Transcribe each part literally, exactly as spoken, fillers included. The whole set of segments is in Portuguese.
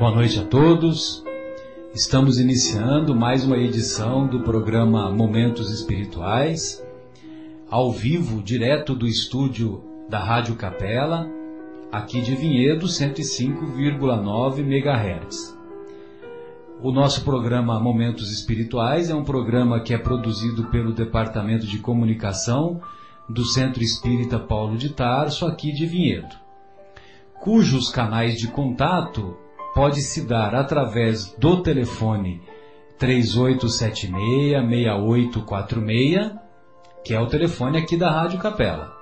Boa noite a todos. Estamos iniciando mais uma edição do programa Momentos Espirituais, ao vivo, direto do estúdio da Rádio Capela, aqui de Vinhedo, cento e cinco vírgula nove megahertz. O nosso programa Momentos Espirituais é um programa que é produzido pelo Departamento de Comunicação do Centro Espírita Paulo de Tarso, aqui de Vinhedo, cujos canais de contato pode se dar através do telefone três oito sete seis, seis oito quatro seis, que é o telefone aqui da Rádio Capela,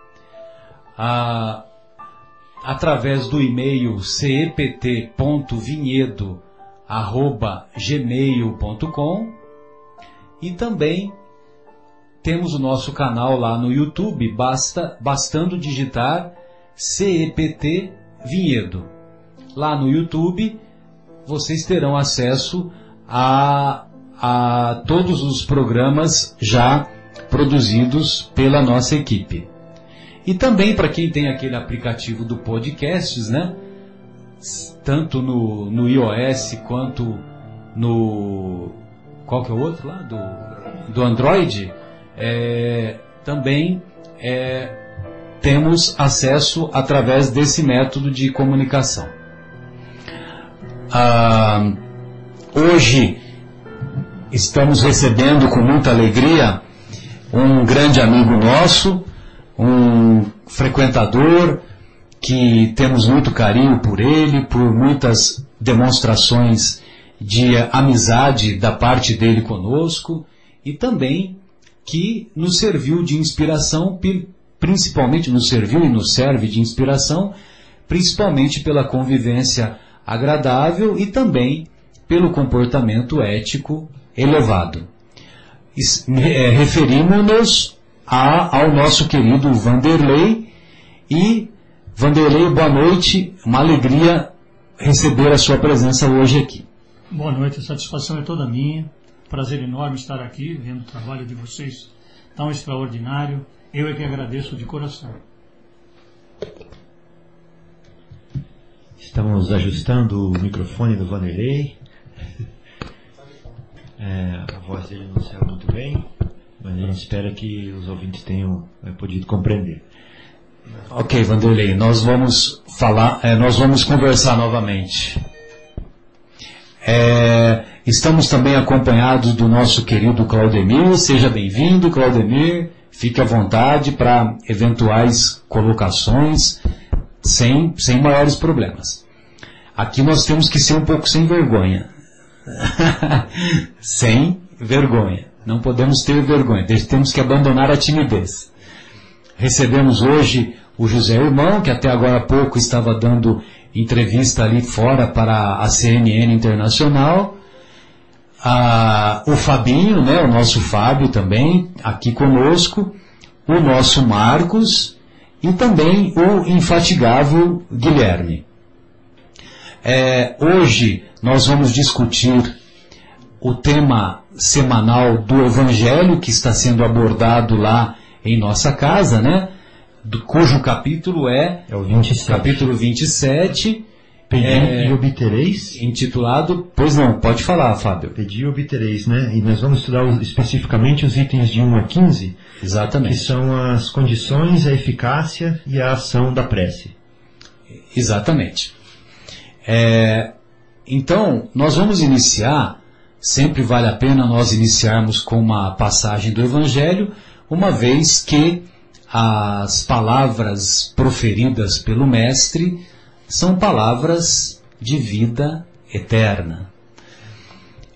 ah, através do e-mail cept ponto vinhedo arroba gmail ponto com, e também temos o nosso canal lá no YouTube, basta, bastando digitar C E P T Vinhedo. Lá no YouTube vocês terão acesso a, a todos os programas já produzidos pela nossa equipe. E também para quem tem aquele aplicativo do podcasts, né? Tanto no, no iOS quanto no... Qual que é o outro lá? Do, do Android. É, também é, temos acesso através desse método de comunicação. Ah, hoje estamos recebendo com muita alegria um grande amigo nosso, um frequentador que temos muito carinho por ele, por muitas demonstrações de amizade da parte dele conosco, e também que nos serviu de inspiração, principalmente nos serviu e nos serve de inspiração, principalmente pela convivência agradável e também pelo comportamento ético elevado. É, referimos-nos a, ao nosso querido Vanderlei. E Vanderlei, boa noite, uma alegria receber a sua presença hoje aqui. Boa noite, a satisfação é toda minha. Prazer enorme estar aqui, vendo o trabalho de vocês tão extraordinário. Eu é que agradeço de coração. Estamos ajustando o microfone do Vanderlei. É, a voz dele não saiu muito bem, mas a gente espera que os ouvintes tenham é, podido compreender. Ok, Vanderlei, nós vamos falar, é, nós vamos conversar novamente. É, estamos também acompanhados do nosso querido Claudemir. Seja bem-vindo, Claudemir. Fique à vontade para eventuais colocações, sem, sem maiores problemas. Aqui nós temos que ser um pouco sem vergonha. Sem vergonha. Não podemos ter vergonha. Temos que abandonar a timidez. Recebemos hoje o José Irmão, que até agora há pouco estava dando entrevista ali fora para a C N N Internacional. Ah, o Fabinho, né, o nosso Fábio também, aqui conosco. O nosso Marcos e também o infatigável Guilherme. É, hoje nós vamos discutir o tema semanal do Evangelho que está sendo abordado lá em nossa casa, né? Do, cujo capítulo é, é o vinte e sete. Capítulo vinte e sete. Pedi é, e obtereis. Intitulado... Pois não, pode falar, Fábio. Pedi e obtereis, né? E nós vamos estudar especificamente os itens de um a quinze. Exatamente. Que são as condições, a eficácia e a ação da prece. Exatamente. É, então, nós vamos iniciar... Sempre vale a pena nós iniciarmos com uma passagem do Evangelho, uma vez que as palavras proferidas pelo Mestre são palavras de vida eterna.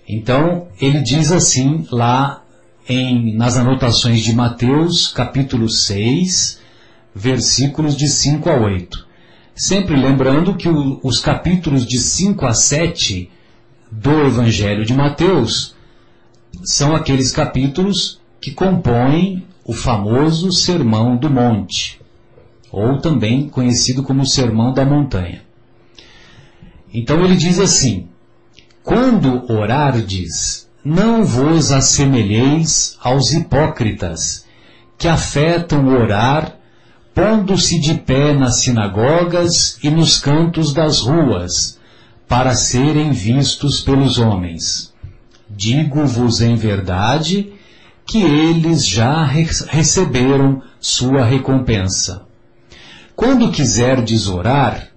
Então, ele diz assim lá em, nas anotações de Mateus, capítulo seis, versículos de cinco a oito. Sempre lembrando que o, os capítulos de cinco a sete do Evangelho de Mateus são aqueles capítulos que compõem o famoso Sermão do Monte, ou também conhecido como Sermão da Montanha. Então ele diz assim: quando orardes, não vos assemelheis aos hipócritas, que afetam orar, pondo-se de pé nas sinagogas e nos cantos das ruas, para serem vistos pelos homens. Digo-vos em verdade que eles já receberam sua recompensa. Quando quiserdes orar,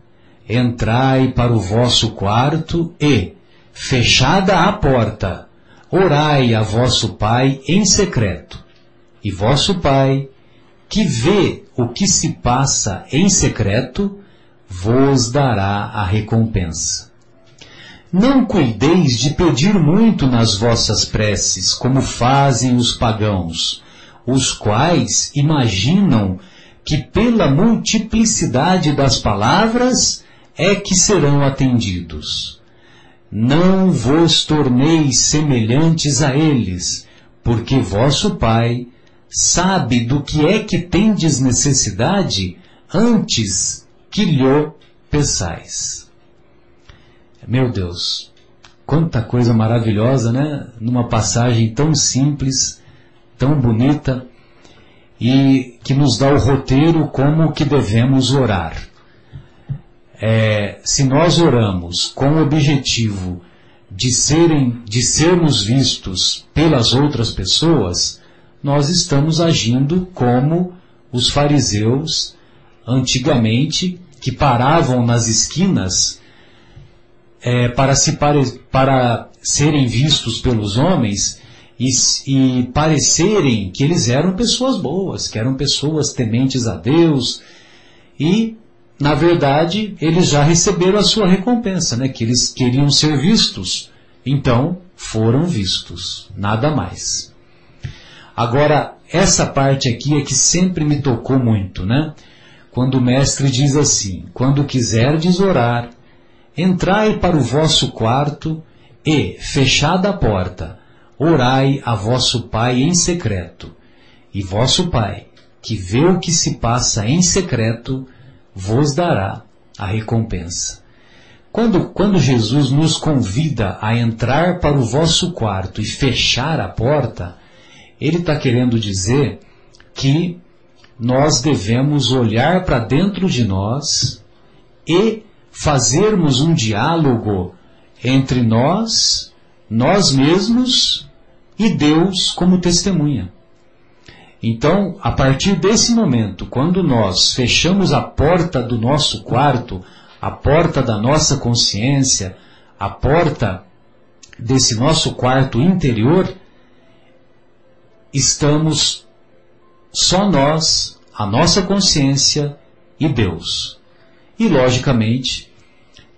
entrai para o vosso quarto e, fechada a porta, orai a vosso Pai em secreto. E vosso Pai, que vê o que se passa em secreto, vos dará a recompensa. Não cuideis de pedir muito nas vossas preces, como fazem os pagãos, os quais imaginam que pela multiplicidade das palavras é que serão atendidos. Não vos torneis semelhantes a eles, porque vosso Pai sabe do que é que tendes necessidade antes que lhe peçais. Meu Deus, quanta coisa maravilhosa, né? Numa passagem tão simples, tão bonita, e que nos dá o roteiro como que devemos orar. É, se nós oramos com o objetivo de, serem, de sermos vistos pelas outras pessoas, nós estamos agindo como os fariseus antigamente, que paravam nas esquinas é, para, se pare, para serem vistos pelos homens, E, e parecerem que eles eram pessoas boas, que eram pessoas tementes a Deus, e, na verdade, eles já receberam a sua recompensa, né? Que eles queriam ser vistos, então foram vistos, nada mais. Agora, essa parte aqui é que sempre me tocou muito, né? Quando o mestre diz assim: quando quiserdes orar, entrai para o vosso quarto e, fechada a porta, orai a vosso Pai em secreto, e vosso Pai, que vê o que se passa em secreto, vos dará a recompensa. Quando, quando Jesus nos convida a entrar para o vosso quarto e fechar a porta, ele está querendo dizer que nós devemos olhar para dentro de nós e fazermos um diálogo entre nós, nós mesmos, e Deus como testemunha. Então, a partir desse momento, quando nós fechamos a porta do nosso quarto, a porta da nossa consciência, a porta desse nosso quarto interior, estamos só nós, a nossa consciência e Deus. E, logicamente,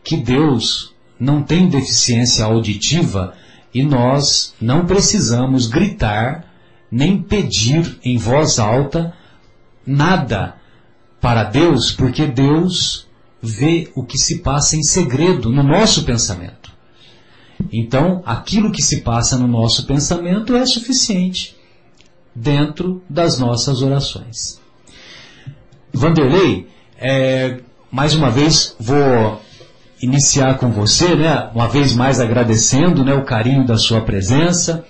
que Deus não tem deficiência auditiva, e nós não precisamos gritar nem pedir em voz alta nada para Deus, porque Deus vê o que se passa em segredo no nosso pensamento. Então, aquilo que se passa no nosso pensamento é suficiente dentro das nossas orações. Vanderlei, é, mais uma vez vou iniciar com você, né? Uma vez mais agradecendo, né, o carinho da sua presença,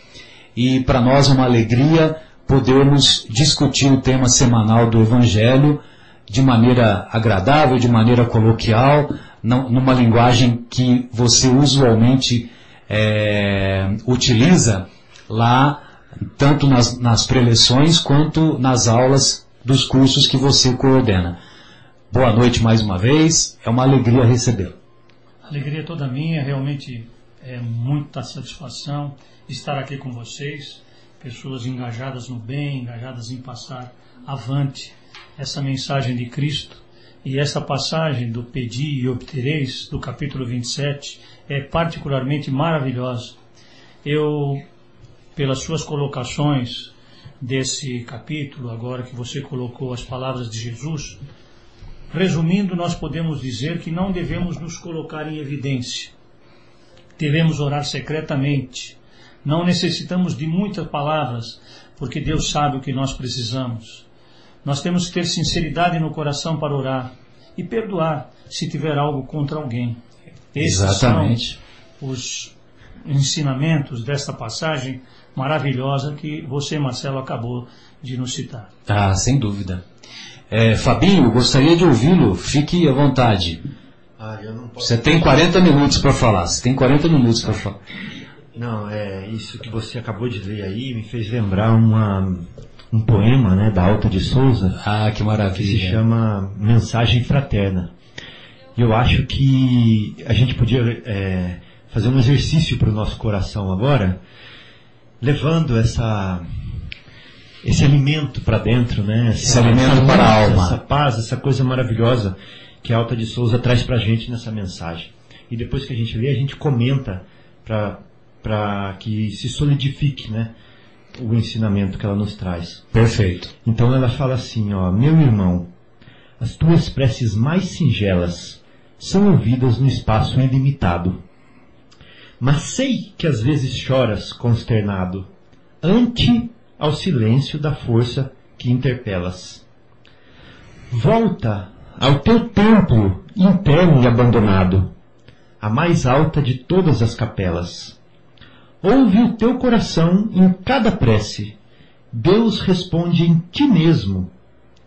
e para nós uma alegria podermos discutir o tema semanal do Evangelho de maneira agradável, de maneira coloquial, não, numa linguagem que você usualmente é, utiliza lá, tanto nas, nas preleções quanto nas aulas dos cursos que você coordena. Boa noite mais uma vez, é uma alegria recebê-lo. Alegria toda minha, realmente é muita satisfação estar aqui com vocês, pessoas engajadas no bem, engajadas em passar avante essa mensagem de Cristo. E essa passagem do Pedi e Obtereis, do capítulo vinte e sete, é particularmente maravilhosa. Eu, pelas suas colocações desse capítulo, agora que você colocou as palavras de Jesus, resumindo, nós podemos dizer que não devemos nos colocar em evidência. Devemos orar secretamente. Não necessitamos de muitas palavras, porque Deus sabe o que nós precisamos. Nós temos que ter sinceridade no coração para orar e perdoar se tiver algo contra alguém. Esses Exatamente. São os ensinamentos desta passagem maravilhosa que você, Marcelo, acabou de nos citar. Ah, sem dúvida. É, Fabinho, gostaria de ouvi-lo. Fique à vontade. Ah, eu não posso... Você tem quarenta minutos para falar. Você tem quarenta minutos para falar. Não, é, isso que você acabou de ler aí me fez lembrar uma, um poema, né, da Alta de Souza. Ah, que maravilha. Que se chama Mensagem Fraterna. E eu acho que a gente podia é, fazer um exercício para o nosso coração agora, levando essa... esse alimento para dentro, né? Esse, esse alimento essa, para a alma. Essa paz, essa coisa maravilhosa que a Alta de Souza traz para a gente nessa mensagem. E depois que a gente lê, a gente comenta para que se solidifique, né, o ensinamento que ela nos traz. Perfeito. Então ela fala assim, ó, meu irmão, as tuas preces mais singelas são ouvidas no espaço ilimitado. Mas sei que às vezes choras consternado ante ao silêncio da força que interpelas. Volta ao teu templo interno e abandonado, a mais alta de todas as capelas. Ouve o teu coração em cada prece. Deus responde em ti mesmo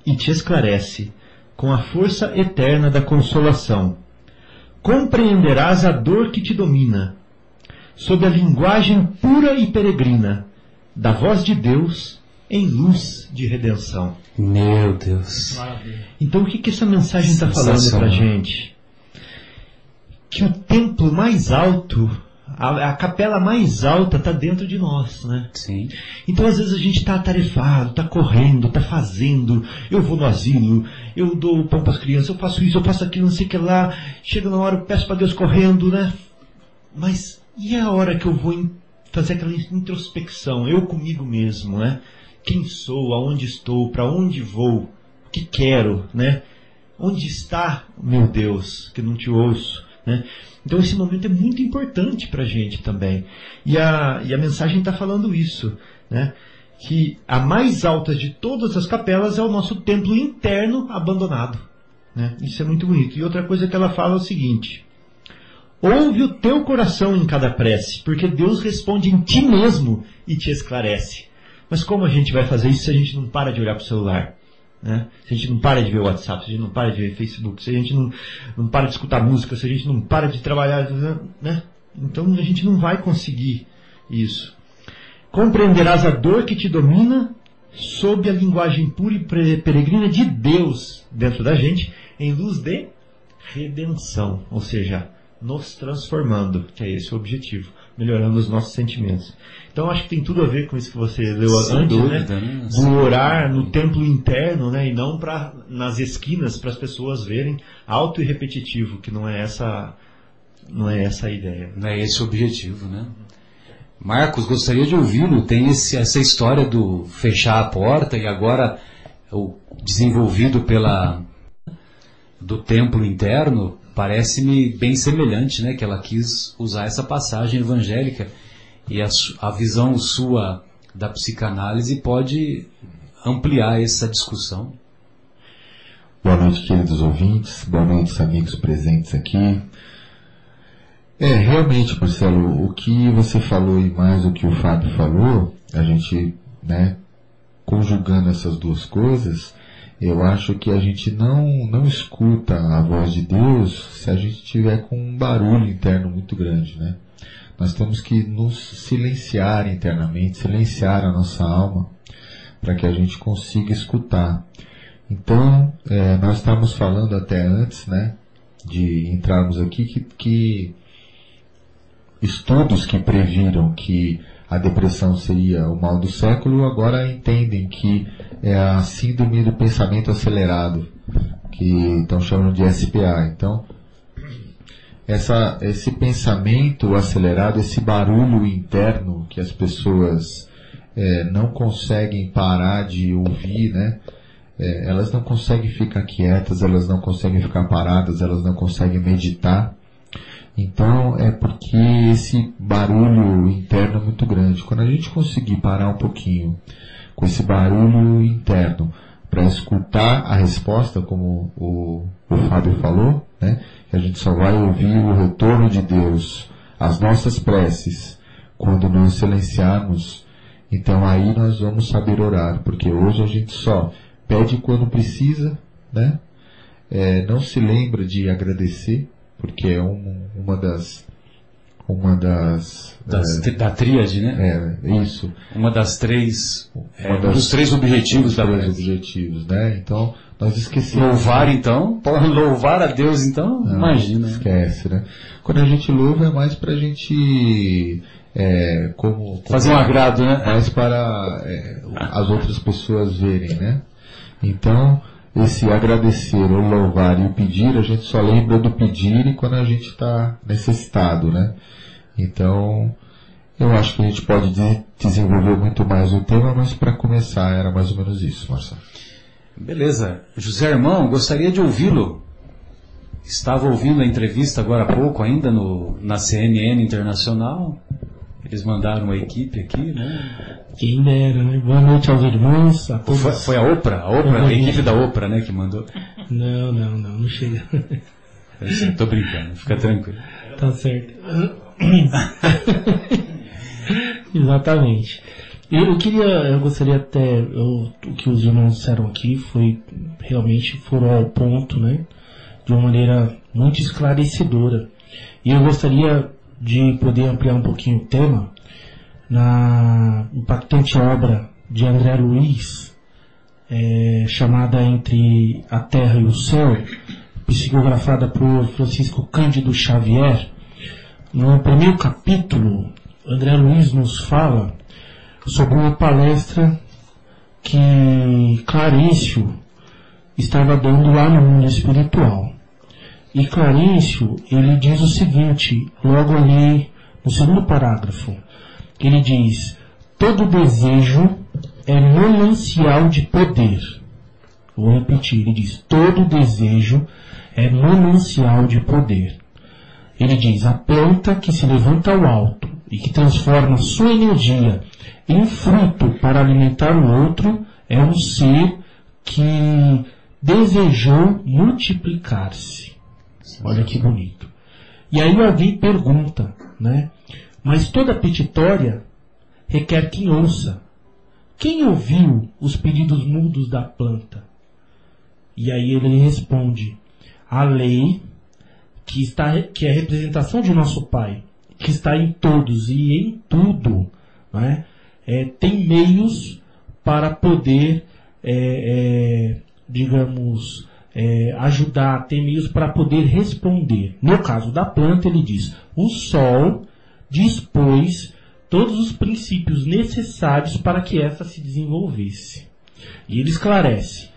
e te esclarece com a força eterna da consolação. Compreenderás a dor que te domina, sob a linguagem pura e peregrina da voz de Deus em luz de redenção. Meu Deus. Maravilha. Então o que, que essa mensagem está falando para a gente? Que o templo mais alto, a, a capela mais alta está dentro de nós, né? Sim. Então às vezes a gente está atarefado, está correndo, está fazendo. Eu vou no asilo, eu dou pão para as crianças, eu faço isso, eu faço aquilo, não sei o que lá. Chega na hora, eu peço para Deus correndo, né? Mas e a hora que eu vou em fazer aquela introspecção, eu comigo mesmo, né? Quem sou, aonde estou, para onde vou, o que quero, né? Onde está, meu Deus, que não te ouço, né? Então esse momento é muito importante para a gente também. E a, e a mensagem está falando isso, né? Que a mais alta de todas as capelas é o nosso templo interno abandonado, né? Isso é muito bonito. E outra coisa que ela fala é o seguinte... Ouve o teu coração em cada prece, porque Deus responde em ti mesmo e te esclarece. Mas como a gente vai fazer isso se a gente não para de olhar para o celular? Né? Se a gente não para de ver o WhatsApp, se a gente não para de ver Facebook, se a gente não, não para de escutar música, se a gente não para de trabalhar... Né? Então a gente não vai conseguir isso. Compreenderás a dor que te domina sob a linguagem pura e peregrina de Deus dentro da gente, em luz de redenção, ou seja... nos transformando, que é esse o objetivo, melhorando os nossos sentimentos. Então acho que tem tudo a ver com isso que você leu Sem antes, dúvida, né? Do né? orar no templo interno, né? E não pra, nas esquinas, para as pessoas verem alto e repetitivo, que não é essa, não é essa a ideia. Não é esse o objetivo, né? Marcos, gostaria de ouvi-lo. Tem esse, essa história do fechar a porta e agora o desenvolvido pela do templo interno. Parece-me bem semelhante, né, que ela quis usar essa passagem evangélica e a, a visão sua da psicanálise pode ampliar essa discussão. Boa noite, queridos ouvintes, boa noite, amigos presentes aqui. É, realmente, Marcelo, o que você falou e mais o que o Fábio falou, a gente, né, conjugando essas duas coisas... Eu acho que a gente não, não escuta a voz de Deus se a gente tiver com um barulho interno muito grande, né? Nós temos que nos silenciar internamente, silenciar a nossa alma, para que a gente consiga escutar. Então, é, nós estávamos falando até antes, né, de entrarmos aqui, que, que estudos que previram que a depressão seria o mal do século, agora entendem que é a síndrome do pensamento acelerado, que então chamam de S P A. Então, essa, esse pensamento acelerado, esse barulho interno que as pessoas é, não conseguem parar de ouvir, né? É, elas não conseguem ficar quietas, elas não conseguem ficar paradas, elas não conseguem meditar. Então, é porque esse barulho interno é muito grande. Quando a gente conseguir parar um pouquinho com esse barulho interno para escutar a resposta, como o, o Fábio falou, né, que a gente só vai ouvir o retorno de Deus, as nossas preces, quando nós silenciarmos, então aí nós vamos saber orar, porque hoje a gente só pede quando precisa, né, é, não se lembra de agradecer, porque é um, uma das... Uma das... das é, da tríade, né? É, isso. Uma das três... Uma é, das, um dos três objetivos da três objetivos, né? Então, nós esquecemos... Louvar, né? Então? Para louvar a Deus, então? Não, imagina. Esquece, né? Quando a gente louva, é mais para a gente... É, como, como fazer um agrado, né? Mais para é, as outras pessoas verem, né? Então... Esse agradecer, o louvar e o pedir, a gente só lembra do pedir e quando a gente está necessitado, né? Então, eu acho que a gente pode de desenvolver muito mais o tema, mas para começar era mais ou menos isso, Marcelo. Beleza. José Irmão, gostaria de ouvi-lo. Estava ouvindo a entrevista agora há pouco, ainda no, na C N N Internacional. Eles mandaram uma equipe aqui, né? Quem dera, né? Boa noite aos irmãos. A todos. Foi, foi a Oprah, a, Oprah, a equipe da Oprah, né, que mandou. Não, não, não, não chega. Estou brincando, fica tranquilo. Tá certo. Exatamente. Eu, eu queria, eu gostaria até, eu, o que os irmãos disseram aqui foi, realmente foram ao ponto, né, de uma maneira muito esclarecedora. E eu gostaria de poder ampliar um pouquinho o tema na impactante obra de André Luiz, é, chamada Entre a Terra e o Céu, psicografada por Francisco Cândido Xavier. No primeiro capítulo, André Luiz nos fala sobre uma palestra que Clarêncio estava dando lá no mundo espiritual. E Clarêncio, ele diz o seguinte, logo ali no segundo parágrafo, ele diz, todo desejo é manancial de poder. Vou repetir, ele diz, todo desejo é manancial de poder. Ele diz, a planta que se levanta ao alto e que transforma sua energia em fruto para alimentar o outro é um ser que desejou multiplicar-se. Olha que bonito. E aí alguém pergunta, né? Mas toda petitória requer quem ouça. Quem ouviu os pedidos mudos da planta? E aí ele responde, a lei que, está, que é a representação de nosso Pai, que está em todos e em tudo, né? É, tem meios para poder, é, é, digamos... É, ajudar, tem meios para poder responder. No caso da planta, ele diz, o sol dispôs todos os princípios necessários para que essa se desenvolvesse. E ele esclarece,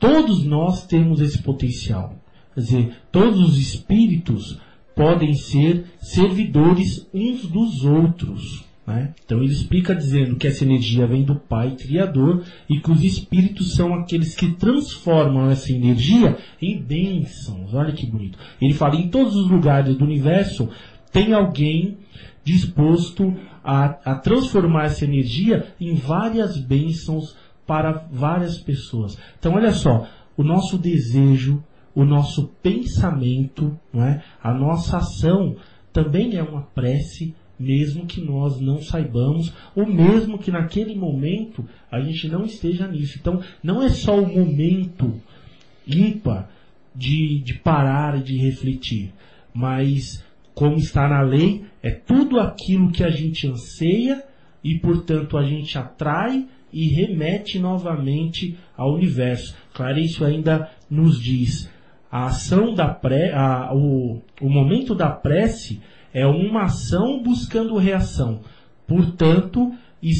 todos nós temos esse potencial. Quer dizer, todos os espíritos podem ser servidores uns dos outros, né? Então ele explica dizendo que essa energia vem do Pai Criador e que os espíritos são aqueles que transformam essa energia em bênçãos. Olha que bonito. Ele fala, em todos os lugares do universo tem alguém disposto a, a transformar essa energia em várias bênçãos para várias pessoas. Então olha só, o nosso desejo, o nosso pensamento, não é? A nossa ação também é uma prece, mesmo que nós não saibamos, ou mesmo que naquele momento a gente não esteja nisso. Então, não é só o momento ímpar de, de parar e de refletir, mas, como está na lei, é tudo aquilo que a gente anseia e, portanto, a gente atrai e remete novamente ao universo. Clarêncio ainda nos diz, a ação da prece, a, o, o momento da prece é uma ação buscando reação. Portanto,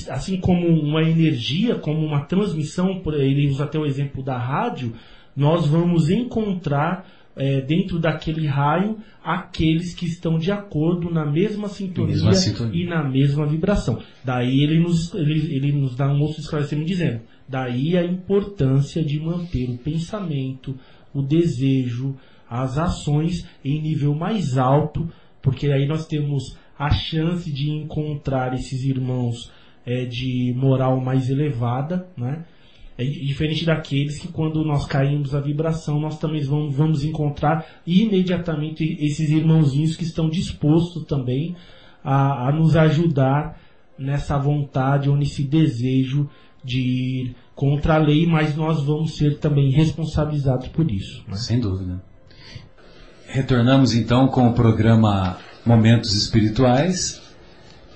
assim como uma energia, como uma transmissão, ele usa até o exemplo da rádio, nós vamos encontrar é, dentro daquele raio aqueles que estão de acordo na mesma sintonia, mesma sintonia. E na mesma vibração. Daí ele nos, ele, ele nos dá um outro esclarecimento dizendo, daí a importância de manter o pensamento, o desejo, as ações em nível mais alto, porque aí nós temos a chance de encontrar esses irmãos é, de moral mais elevada, né? É diferente daqueles que quando nós caímos a vibração, nós também vamos, vamos encontrar imediatamente esses irmãozinhos que estão dispostos também a, a nos ajudar nessa vontade ou nesse desejo de ir contra a lei, mas nós vamos ser também responsabilizados por isso, né? Sem dúvida. Retornamos então com o programa Momentos Espirituais,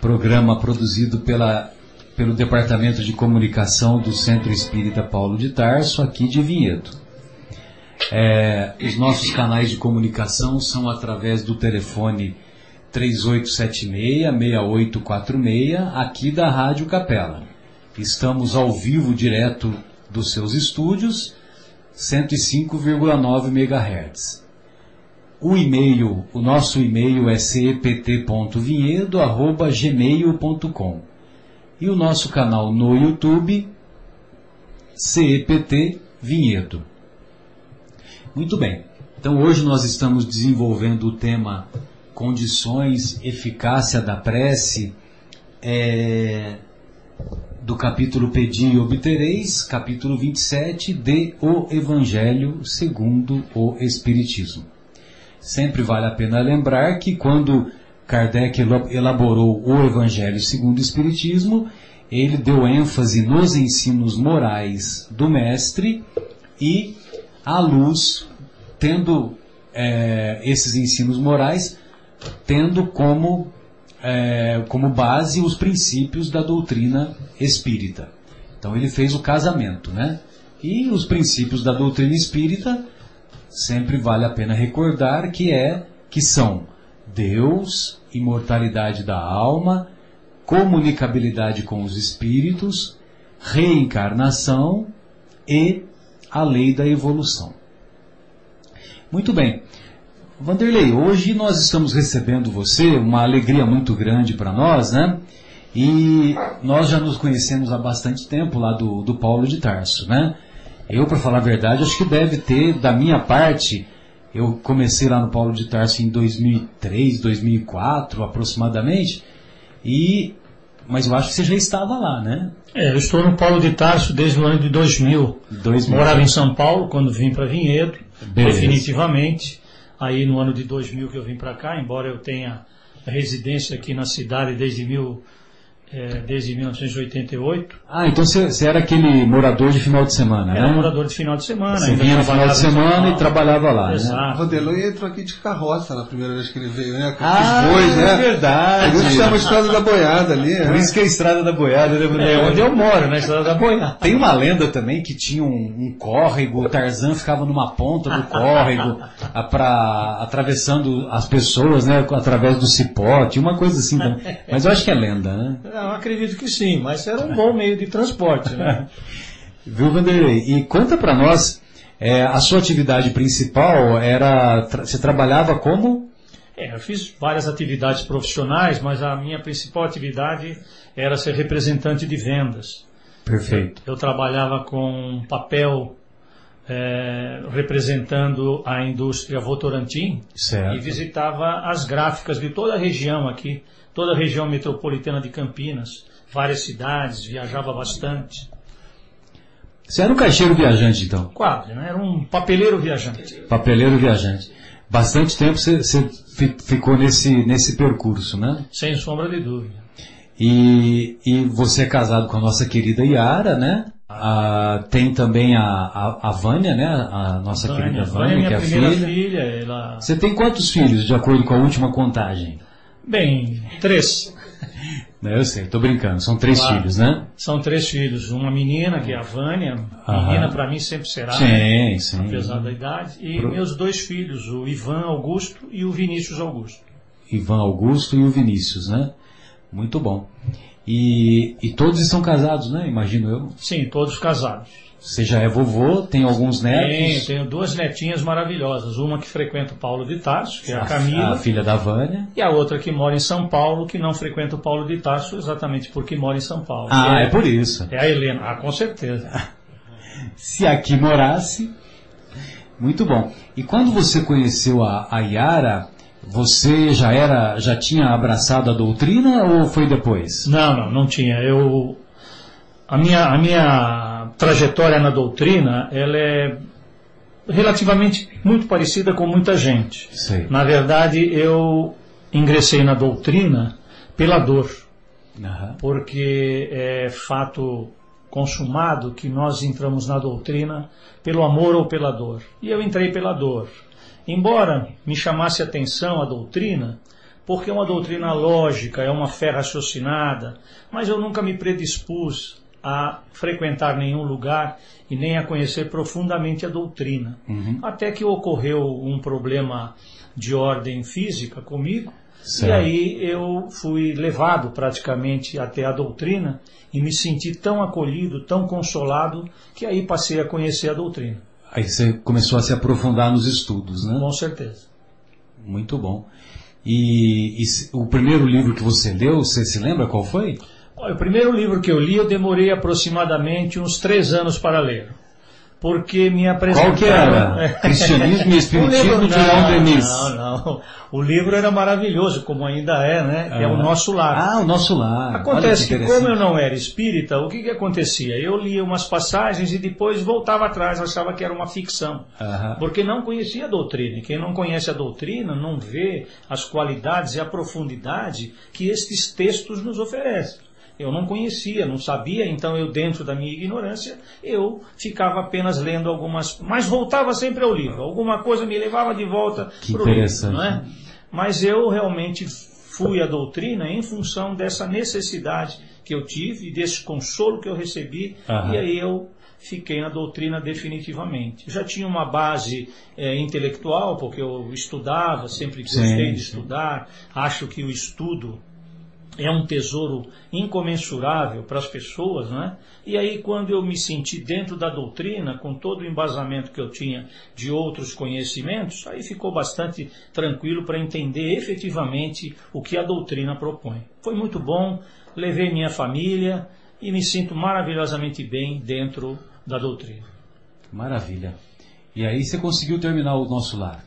programa produzido pela, pelo Departamento de Comunicação do Centro Espírita Paulo de Tarso, aqui de Vinhedo. É, os nossos canais de comunicação são através do telefone três oito sete seis, seis oito quatro seis, aqui da Rádio Capela. Estamos ao vivo direto dos seus estúdios, cento e cinco vírgula nove megahertz. O e-mail, o nosso e-mail é cept ponto vinhedo arroba gmail ponto com e o nosso canal no YouTube, C E P T Vinhedo. Muito bem, então hoje nós estamos desenvolvendo o tema Condições, Eficácia da Prece, é, do capítulo Pedi e Obtereis, capítulo vinte e sete de O Evangelho segundo o Espiritismo. Sempre vale a pena lembrar que quando Kardec elaborou o Evangelho segundo o Espiritismo, ele deu ênfase nos ensinos morais do Mestre e à luz, tendo é, esses ensinos morais, tendo como, é, como base os princípios da doutrina espírita. Então ele fez o casamento, né? E os princípios da doutrina espírita, sempre vale a pena recordar que, é, que são Deus, imortalidade da alma, comunicabilidade com os espíritos, reencarnação e a lei da evolução. Muito bem. Vanderlei, hoje nós estamos recebendo você, uma alegria muito grande para nós, né? E nós já nos conhecemos há bastante tempo lá do, do Paulo de Tarso, né? Eu, para falar a verdade, acho que deve ter, da minha parte, eu comecei lá no Paulo de Tarso em dois mil e três, dois mil e quatro, aproximadamente, e, mas eu acho que você já estava lá, né? É, eu estou no Paulo de Tarso desde o ano de dois mil. dois mil. Morava em São Paulo quando vim para Vinhedo, beleza, definitivamente. Aí no ano de dois mil que eu vim para cá, embora eu tenha residência aqui na cidade desde mil... É, desde mil novecentos e oitenta e oito. Ah, então você era aquele morador de final de semana, era, né? Era morador de final de semana. Você vinha no final de semana e trabalhava lá. Exato. Né? O Vanderlei entrou aqui de carroça na primeira vez que ele veio, né? Com ah, os bois, né? É verdade. Eles chamam Estrada da Boiada ali. Por é. isso que é Estrada da Boiada. É, é onde eu moro, né? Estrada da Boiada. Tem uma lenda também que tinha um, um córrego, o Tarzan ficava numa ponta do córrego, a, pra, atravessando as pessoas, né? Através do cipó, tinha uma coisa assim também. Mas eu acho que é lenda, né? Eu acredito que sim, mas era um bom meio de transporte, né? Viu, Vanderlei? E conta para nós, é, a sua atividade principal era... Tra você trabalhava como? É, eu fiz várias atividades profissionais, mas a minha principal atividade era ser representante de vendas. Perfeito. Eu, eu trabalhava com papel, é, representando a indústria Votorantim, certo, e visitava as gráficas de toda a região aqui, toda a região metropolitana de Campinas, várias cidades, viajava bastante. Você era um caixeiro viajante, então? Quase, né? Era um papeleiro viajante. Papeleiro viajante. Bastante tempo você, você ficou nesse, nesse percurso, né? Sem sombra de dúvida. E, e você é casado com a nossa querida Yara, né? Ah, tem também a, a, a Vânia, né? A nossa Vânia, querida Vânia, Vânia que é a filha. filha ela... Você tem quantos filhos, de acordo com a última contagem? Bem, três. Não, eu sei, estou brincando. São três claro. filhos, né? São três filhos. Uma menina, que é a Vânia. Aham. Menina, para mim, sempre será. Sim, né? sim. Apesar da idade. E Pro... meus dois filhos, o Ivan Augusto e o Vinícius Augusto. Ivan Augusto e o Vinícius, né? Muito bom. E, e todos estão casados, né? Imagino eu. Sim, todos casados. Você já é vovô, tem alguns netos? Tenho, tenho duas netinhas maravilhosas. Uma que frequenta o Paulo de Tarso, que é a, a Camila. A filha da Vânia. E a outra que mora em São Paulo, que não frequenta o Paulo de Tarso exatamente porque mora em São Paulo. Ah, é, é por isso. É a Helena. Ah, com certeza. Se aqui morasse... Muito bom. E quando você conheceu a, a Yara, você já era, já tinha abraçado a doutrina ou foi depois? Não, não, não tinha. Eu... A minha... A minha... trajetória na doutrina, ela é relativamente muito parecida com muita gente. Sei. Na verdade, eu ingressei na doutrina pela dor, uhum, porque é fato consumado que nós entramos na doutrina pelo amor ou pela dor. E eu entrei pela dor. Embora me chamasse a atenção a doutrina, porque é uma doutrina lógica, é uma fé raciocinada, mas eu nunca me predispus a frequentar nenhum lugar e nem a conhecer profundamente a doutrina. Uhum. Até que ocorreu um problema de ordem física comigo, certo. E aí eu fui levado praticamente até a doutrina e me senti tão acolhido, tão consolado, que aí passei a conhecer a doutrina. Aí você começou a se aprofundar nos estudos, né? Com certeza. Muito bom. E, e o primeiro livro que você leu, você se lembra qual foi? Olha, o primeiro livro que eu li, eu demorei aproximadamente uns três anos para ler. Porque me apresentaram... Qual que era? Cristianismo e Espiritismo de Leon Denis. Não, não. O livro era maravilhoso, como ainda é, né? Ah. É O Nosso Lar. Ah, O Nosso Lar. Acontece que, que como eu não era espírita, o que que acontecia? Eu lia umas passagens e depois voltava atrás, achava que era uma ficção. Ah. Porque não conhecia a doutrina. E quem não conhece a doutrina não vê as qualidades e a profundidade que estes textos nos oferecem. Eu não conhecia, não sabia, então eu, dentro da minha ignorância, eu ficava apenas lendo algumas... Mas voltava sempre ao livro, alguma coisa me levava de volta para o livro, não é? Mas eu realmente fui à doutrina em função dessa necessidade que eu tive, desse consolo que eu recebi, uhum. E aí eu fiquei na doutrina definitivamente. Já tinha uma base é, intelectual, porque eu estudava, sempre gostei de estudar, acho que o estudo... é um tesouro incomensurável para as pessoas, né? E aí quando eu me senti dentro da doutrina, com todo o embasamento que eu tinha de outros conhecimentos, aí ficou bastante tranquilo para entender efetivamente o que a doutrina propõe. Foi muito bom, levei minha família e me sinto maravilhosamente bem dentro da doutrina. Maravilha. E aí você conseguiu terminar O Nosso Lar?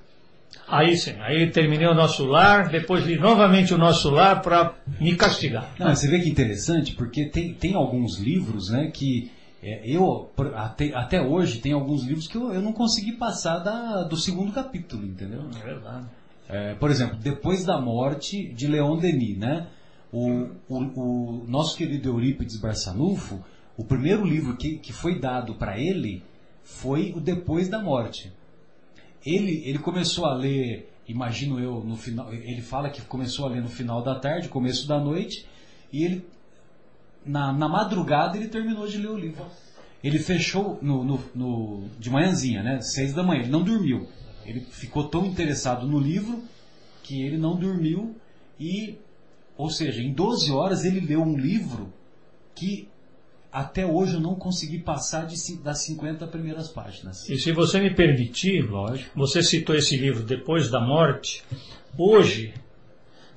Aí sim, aí terminei O Nosso Lar, depois li novamente O Nosso Lar para me castigar. Não, você vê que interessante, porque tem, tem alguns livros, né, que é, eu, até, até hoje, tem alguns livros que eu, eu não consegui passar da, do segundo capítulo, entendeu? É verdade. É, por exemplo, Depois da Morte, de Leon Denis, né? O, o, o nosso querido Eurípides Barçanufo, o primeiro livro que, que foi dado para ele foi o Depois da Morte. Ele, ele começou a ler, imagino eu, no final. Ele fala que começou a ler no final da tarde, começo da noite, e ele na, na madrugada ele terminou de ler o livro. Ele fechou no, no, no, de manhãzinha, né? Seis da manhã. Ele não dormiu. Ele ficou tão interessado no livro que ele não dormiu e, ou seja, em doze horas ele leu um livro que até hoje eu não consegui passar de, das cinquenta primeiras páginas. E se você me permitir, lógico, você citou esse livro Depois da Morte. Hoje,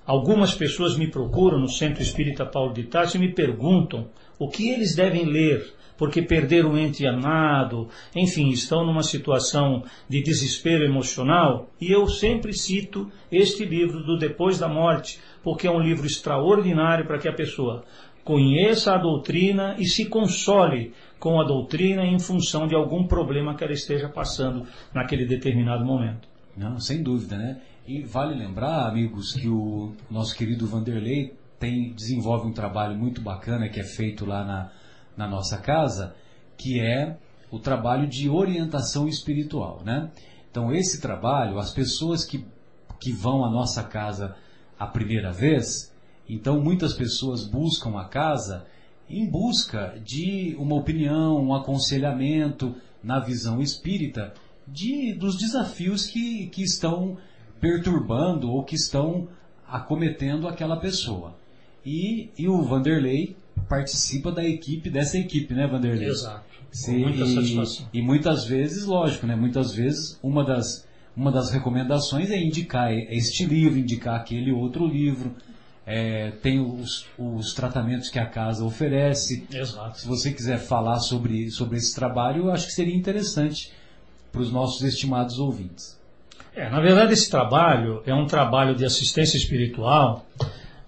algumas pessoas me procuram no Centro Espírita Paulo de Tarso e me perguntam o que eles devem ler, porque perderam um ente amado, enfim, estão numa situação de desespero emocional. E eu sempre cito este livro do Depois da Morte, porque é um livro extraordinário para que a pessoa... conheça a doutrina e se console com a doutrina em função de algum problema que ela esteja passando naquele determinado momento. Não, sem dúvida, né? E vale lembrar, amigos, que o nosso querido Vanderlei tem, desenvolve um trabalho muito bacana que é feito lá na, na nossa casa, que é o trabalho de orientação espiritual, né? Então, esse trabalho, as pessoas que, que vão à nossa casa a primeira vez... Então, muitas pessoas buscam a casa em busca de uma opinião, um aconselhamento na visão espírita de, dos desafios que, que estão perturbando ou que estão acometendo aquela pessoa. E, e o Vanderlei participa da equipe, dessa equipe, né, Vanderlei? Exato. Com muita satisfação. E muitas vezes, lógico, né, muitas vezes uma das, uma das recomendações é indicar este livro, indicar aquele outro livro... É, tem os, os tratamentos que a casa oferece. Exato. Se você quiser falar sobre, sobre esse trabalho, eu acho que seria interessante para os nossos estimados ouvintes. É, na verdade, esse trabalho é um trabalho de assistência espiritual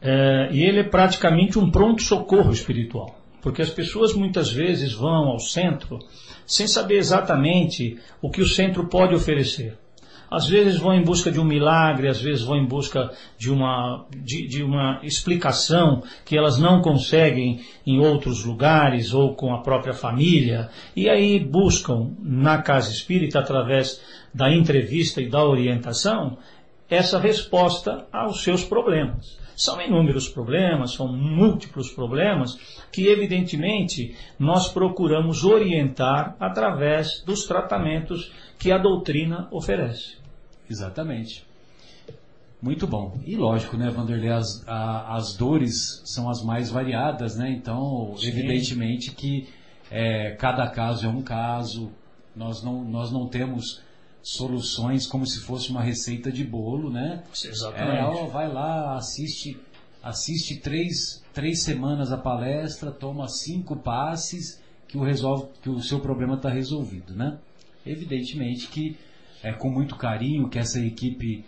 é, e ele é praticamente um pronto-socorro espiritual, porque as pessoas muitas vezes vão ao centro sem saber exatamente o que o centro pode oferecer. Às vezes vão em busca de um milagre, às vezes vão em busca de uma, de, de uma explicação que elas não conseguem em outros lugares ou com a própria família. E aí buscam na casa espírita, através da entrevista e da orientação, essa resposta aos seus problemas. São inúmeros problemas, são múltiplos problemas que, evidentemente, nós procuramos orientar através dos tratamentos que a doutrina oferece. Exatamente. Muito bom. E lógico, né, Vanderlei, as, a, as dores são as mais variadas, né? Então, sim, evidentemente que é, cada caso é um caso, nós não, nós não temos soluções como se fosse uma receita de bolo, né? Exatamente. É, ó, vai lá, assiste, assiste três, três semanas a palestra, toma cinco passes que o, resolve, que o seu problema está resolvido, né? Evidentemente que é com muito carinho que essa equipe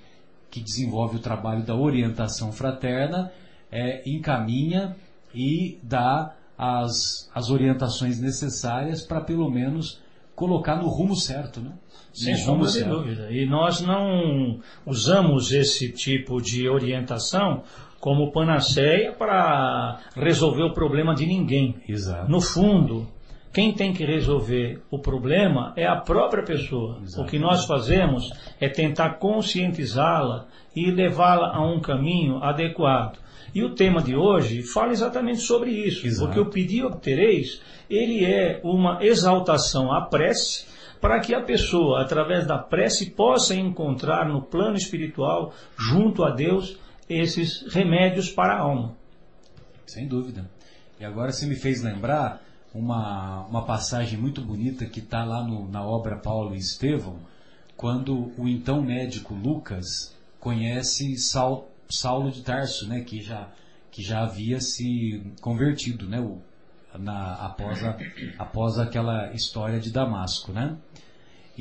que desenvolve o trabalho da orientação fraterna é, encaminha e dá as, as orientações necessárias para pelo menos colocar no rumo certo, né? Sem sombra de dúvida. E nós não usamos esse tipo de orientação como panaceia para resolver o problema de ninguém. Exato. No fundo, quem tem que resolver o problema é a própria pessoa. Exato. O que nós fazemos é tentar conscientizá-la e levá-la a um caminho adequado. E o tema de hoje fala exatamente sobre isso. Exato. Porque o Pedi e Obtereis, ele é uma exaltação à prece, para que a pessoa, através da prece, possa encontrar no plano espiritual, junto a Deus, esses remédios para a alma. Sem dúvida. E agora você me fez lembrar uma, uma passagem muito bonita que está lá no, na obra Paulo e Estevão, quando o então médico Lucas conhece Saul, Saulo de Tarso, né, que, já, que já havia se convertido, né, o Na, após, a, após aquela história de Damasco, né?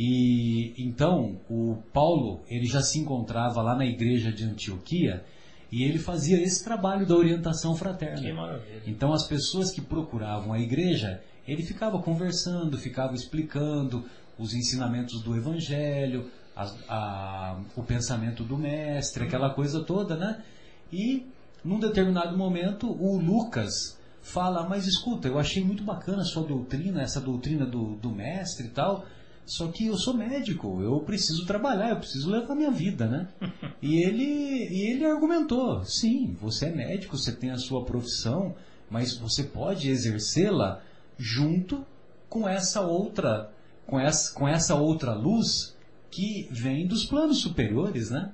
E então o Paulo, ele já se encontrava lá na igreja de Antioquia e ele fazia esse trabalho da orientação fraterna. Que maravilha. Então as pessoas que procuravam a igreja, ele ficava conversando, ficava explicando os ensinamentos do evangelho, a, a, o pensamento do mestre, aquela coisa toda, né? E num determinado momento o Lucas fala, mas escuta, eu achei muito bacana a sua doutrina, essa doutrina do, do mestre e tal, só que eu sou médico, eu preciso trabalhar, eu preciso levar minha vida, né? E ele, e ele argumentou, sim, você é médico, você tem a sua profissão, mas você pode exercê-la junto com essa outra, com essa, com essa outra luz que vem dos planos superiores, né?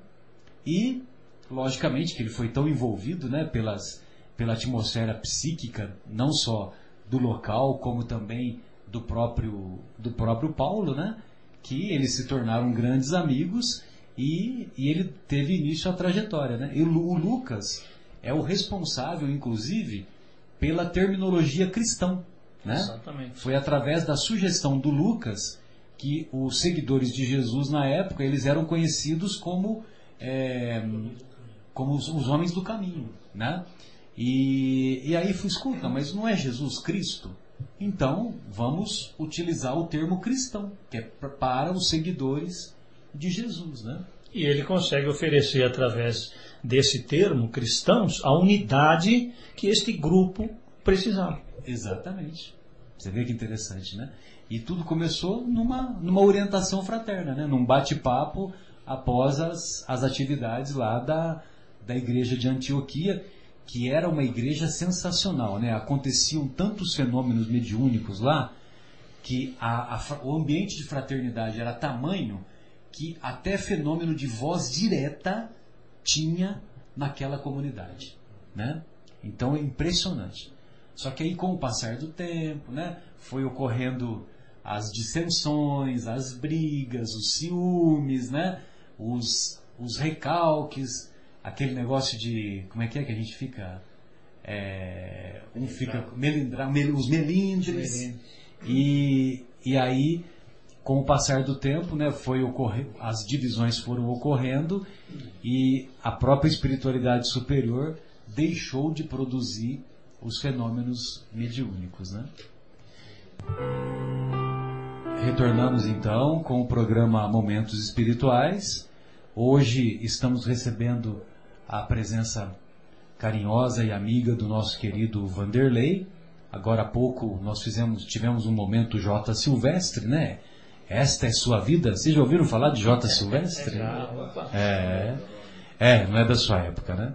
E, logicamente, que ele foi tão envolvido, né, pelas... pela atmosfera psíquica, não só do local, como também do próprio, do próprio Paulo, né? Que eles se tornaram grandes amigos e, e ele teve início à trajetória, né? E o Lucas é o responsável, inclusive, pela terminologia cristão, né? Exatamente. Foi através da sugestão do Lucas que os seguidores de Jesus, na época, eles eram conhecidos como, é, como os, os homens do caminho, né? E, e aí fui, escuta, mas não é Jesus Cristo? Então vamos utilizar o termo cristão, que é para os seguidores de Jesus, né? E ele consegue oferecer através desse termo, cristãos, a unidade que este grupo precisava. Exatamente. Você vê que interessante, né? E tudo começou numa, numa orientação fraterna, né? Num bate-papo após as, as atividades lá da, da igreja de Antioquia, que era uma igreja sensacional, né? Aconteciam tantos fenômenos mediúnicos lá que a, a, o ambiente de fraternidade era tamanho que até fenômeno de voz direta tinha naquela comunidade, né? Então é impressionante. Só que aí, com o passar do tempo, né, foi ocorrendo as dissensões, as brigas, os ciúmes, né, os, os recalques. Aquele negócio de... Como é que é que a gente fica? É, um fica... Melindra, mel, os melindres. Melindres. E, e aí, com o passar do tempo, né, foi ocorrer, as divisões foram ocorrendo e a própria espiritualidade superior deixou de produzir os fenômenos mediúnicos, né? Retornamos então com o programa Momentos Espirituais. Hoje estamos recebendo a presença carinhosa e amiga do nosso querido Vanderlei. Agora há pouco nós fizemos, tivemos um momento J. Silvestre, né? Esta é sua vida. Vocês já ouviram falar de J. Silvestre? É, é, não é da sua época, né?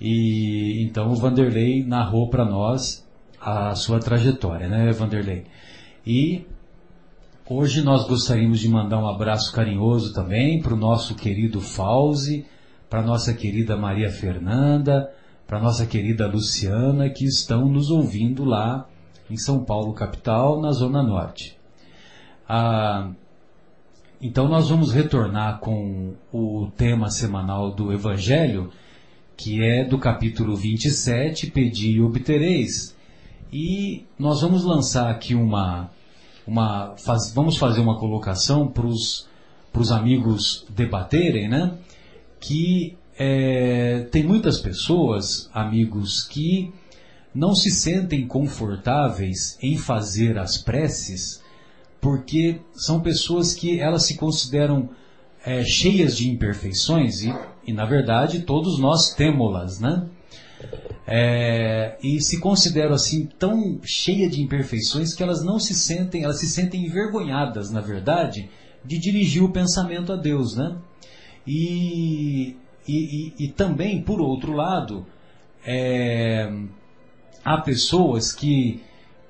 E então o Vanderlei narrou para nós a sua trajetória, né, Vanderlei? E hoje nós gostaríamos de mandar um abraço carinhoso também para o nosso querido Fauzi, para a nossa querida Maria Fernanda, para a nossa querida Luciana, que estão nos ouvindo lá em São Paulo, capital, na Zona Norte. Ah, então nós vamos retornar com o tema semanal do Evangelho, que é do capítulo vinte e sete, Pedi e Obtereis. E nós vamos lançar aqui uma... uma faz, vamos fazer uma colocação para os amigos debaterem, né? Que é, tem muitas pessoas, amigos, que não se sentem confortáveis em fazer as preces, porque são pessoas que elas se consideram é, cheias de imperfeições e, e na verdade todos nós temos-las, né? É, e se consideram assim tão cheia de imperfeições que elas não se sentem, elas se sentem envergonhadas, na verdade, de dirigir o pensamento a Deus, né? E, e, e, e também, por outro lado, é, há pessoas que,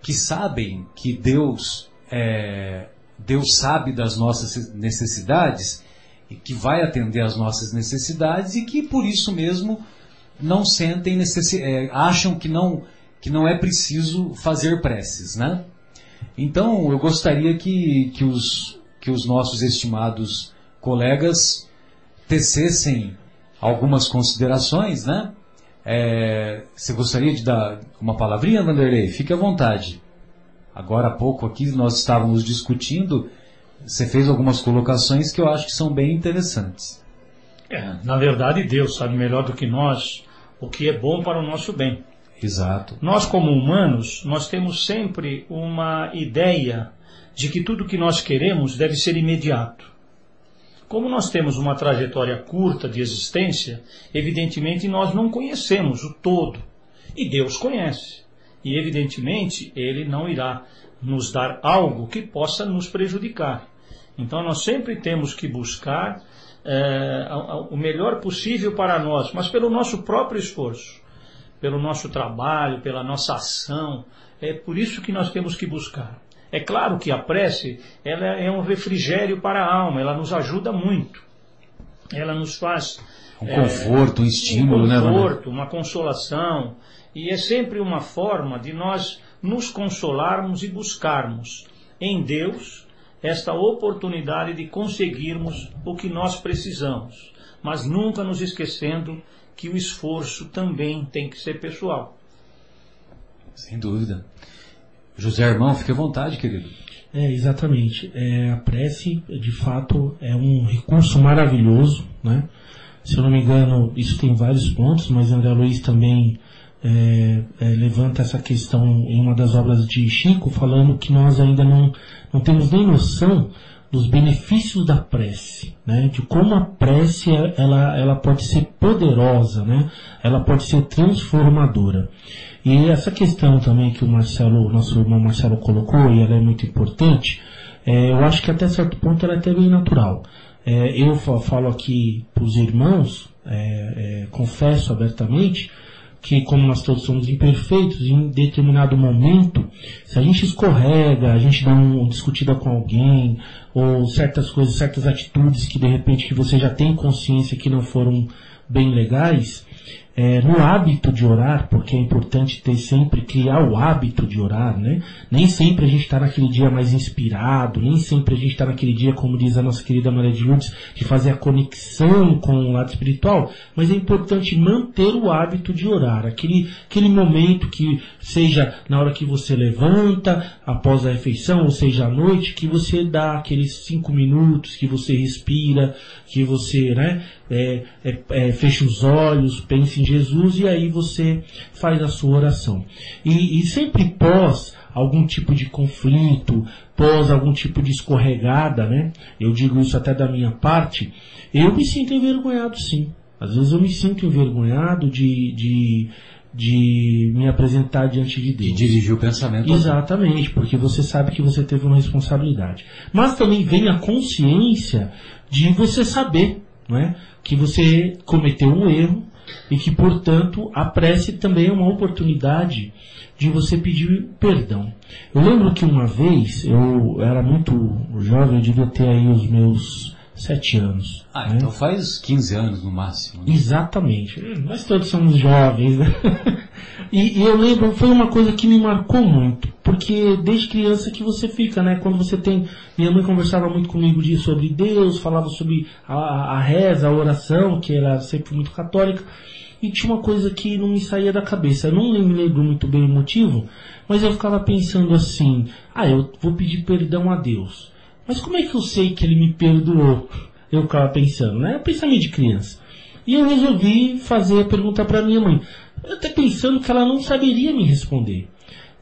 que sabem que Deus, é, Deus sabe das nossas necessidades e que vai atender às nossas necessidades e que por isso mesmo não sentem necessi- é, acham que não, que não é preciso fazer preces, né? Então eu gostaria que, que, os, que os nossos estimados colegas tecessem algumas considerações, né? É, você gostaria de dar uma palavrinha, Vanderlei? Fique à vontade. Agora há pouco aqui nós estávamos discutindo, você fez algumas colocações que eu acho que são bem interessantes. É, na verdade Deus sabe melhor do que nós o que é bom para o nosso bem. Exato. Nós como humanos, nós temos sempre uma ideia de que tudo que nós queremos deve ser imediato. Como nós temos uma trajetória curta de existência, evidentemente nós não conhecemos o todo. E Deus conhece. E evidentemente Ele não irá nos dar algo que possa nos prejudicar. Então nós sempre temos que buscar é, o melhor possível para nós, mas pelo nosso próprio esforço, pelo nosso trabalho, pela nossa ação. É por isso que nós temos que buscar. É claro que a prece, ela é um refrigério para a alma, ela nos ajuda muito. Ela nos faz... Um é, conforto, um estímulo, né? Um conforto, né, uma consolação. E é sempre uma forma de nós nos consolarmos e buscarmos em Deus esta oportunidade de conseguirmos o que nós precisamos. Mas nunca nos esquecendo que o esforço também tem que ser pessoal. Sem dúvida. José Irmão, fique à vontade, querido. É, exatamente. É, a prece, de fato, é um recurso maravilhoso, né? Se eu não me engano, isso tem vários pontos, mas André Luiz também é, é, levanta essa questão em uma das obras de Chico, falando que nós ainda não, não temos nem noção dos benefícios da prece, né? De como a prece ela, ela pode ser poderosa, né? Ela pode ser transformadora. E essa questão também que o Marcelo, nosso irmão Marcelo colocou, e ela é muito importante, é, eu acho que até certo ponto ela é até bem natural. É, eu falo aqui para os irmãos, é, é, confesso abertamente, que como nós todos somos imperfeitos, em determinado momento, se a gente escorrega, a gente dá uma discutida com alguém, ou certas coisas, certas atitudes que de repente que você já tem consciência que não foram bem legais, é, no hábito de orar, porque é importante ter sempre, criar o hábito de orar, né? Nem sempre a gente está naquele dia mais inspirado, nem sempre a gente está naquele dia, como diz a nossa querida Maria de Lourdes, de fazer a conexão com o lado espiritual, mas é importante manter o hábito de orar, aquele, aquele momento que seja na hora que você levanta, após a refeição, ou seja, à noite, que você dá aqueles cinco minutos, que você respira, que você, né, é, é, é, fecha os olhos, pensa em Jesus, e aí você faz a sua oração. E, e sempre pós algum tipo de conflito, pós algum tipo de escorregada, né? Eu digo isso até da minha parte, eu me sinto envergonhado, sim. Às vezes eu me sinto envergonhado de... de de me apresentar diante de Deus. De dirigir o pensamento. Exatamente, porque você sabe que você teve uma responsabilidade. Mas também vem a consciência de você saber, né, que você cometeu um erro e que, portanto, a prece também é uma oportunidade de você pedir perdão. Eu lembro que uma vez, eu era muito jovem, eu devia ter aí os meus... Sete anos. Ah, né? Então faz quinze anos no máximo. Né? Exatamente. Nós todos somos jovens, né? E, e eu lembro, foi uma coisa que me marcou muito. Porque desde criança que você fica, né? Quando você tem... Minha mãe conversava muito comigo de, sobre Deus, falava sobre a, a reza, a oração, que era sempre muito católica. E tinha uma coisa que não me saía da cabeça. Eu não me lembro muito bem o motivo, mas eu ficava pensando assim... Ah, eu vou pedir perdão a Deus. Mas como é que eu sei que ele me perdoou? Eu ficava pensando, né? Pensamento de criança. E eu resolvi fazer a pergunta para minha mãe. Eu até pensando que ela não saberia me responder.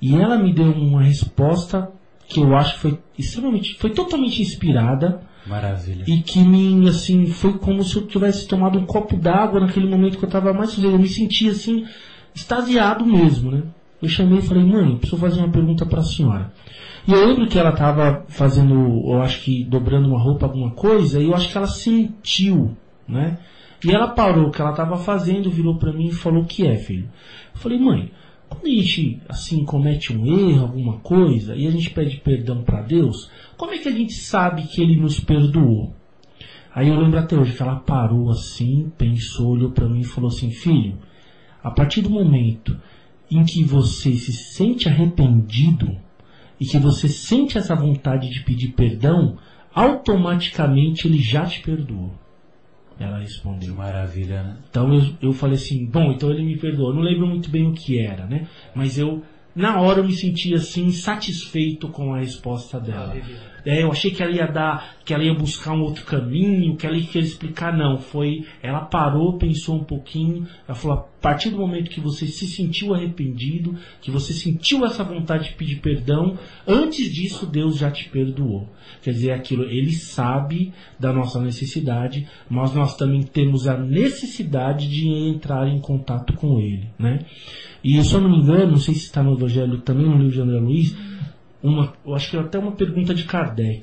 E ela me deu uma resposta que eu acho que foi extremamente, foi totalmente inspirada. Maravilha. E que me, assim, foi como se eu tivesse tomado um copo d'água naquele momento que eu estava mais sujeito. Eu me sentia, assim, extasiado mesmo, né? Eu chamei e falei, mãe, preciso fazer uma pergunta para a senhora. E eu lembro que ela estava fazendo, eu acho que dobrando uma roupa, alguma coisa, e eu acho que ela sentiu, né? E ela parou o que ela estava fazendo, virou para mim e falou, o que é, filho? Eu falei, mãe, quando a gente, assim, comete um erro, alguma coisa, e a gente pede perdão para Deus, como é que a gente sabe que Ele nos perdoou? Aí eu lembro até hoje que ela parou assim, pensou, olhou para mim e falou assim, filho, a partir do momento em que você se sente arrependido, e que você sente essa vontade de pedir perdão, automaticamente ele já te perdoou. Ela respondeu. Que maravilha, né? Então eu, eu falei assim, bom, então ele me perdoou. Eu não lembro muito bem o que era, né? Mas eu, na hora, eu me senti assim, satisfeito com a resposta dela. É, eu achei que ela ia dar, que ela ia buscar um outro caminho, que ela ia explicar, não. Foi, ela parou, pensou um pouquinho, ela falou, a partir do momento que você se sentiu arrependido, que você sentiu essa vontade de pedir perdão, antes disso Deus já te perdoou. Quer dizer, aquilo, Ele sabe da nossa necessidade, mas nós também temos a necessidade de entrar em contato com Ele, né? E se eu não me engano, não sei se está no Evangelho também, no livro de André Luiz, uma, eu acho que até uma pergunta de Kardec,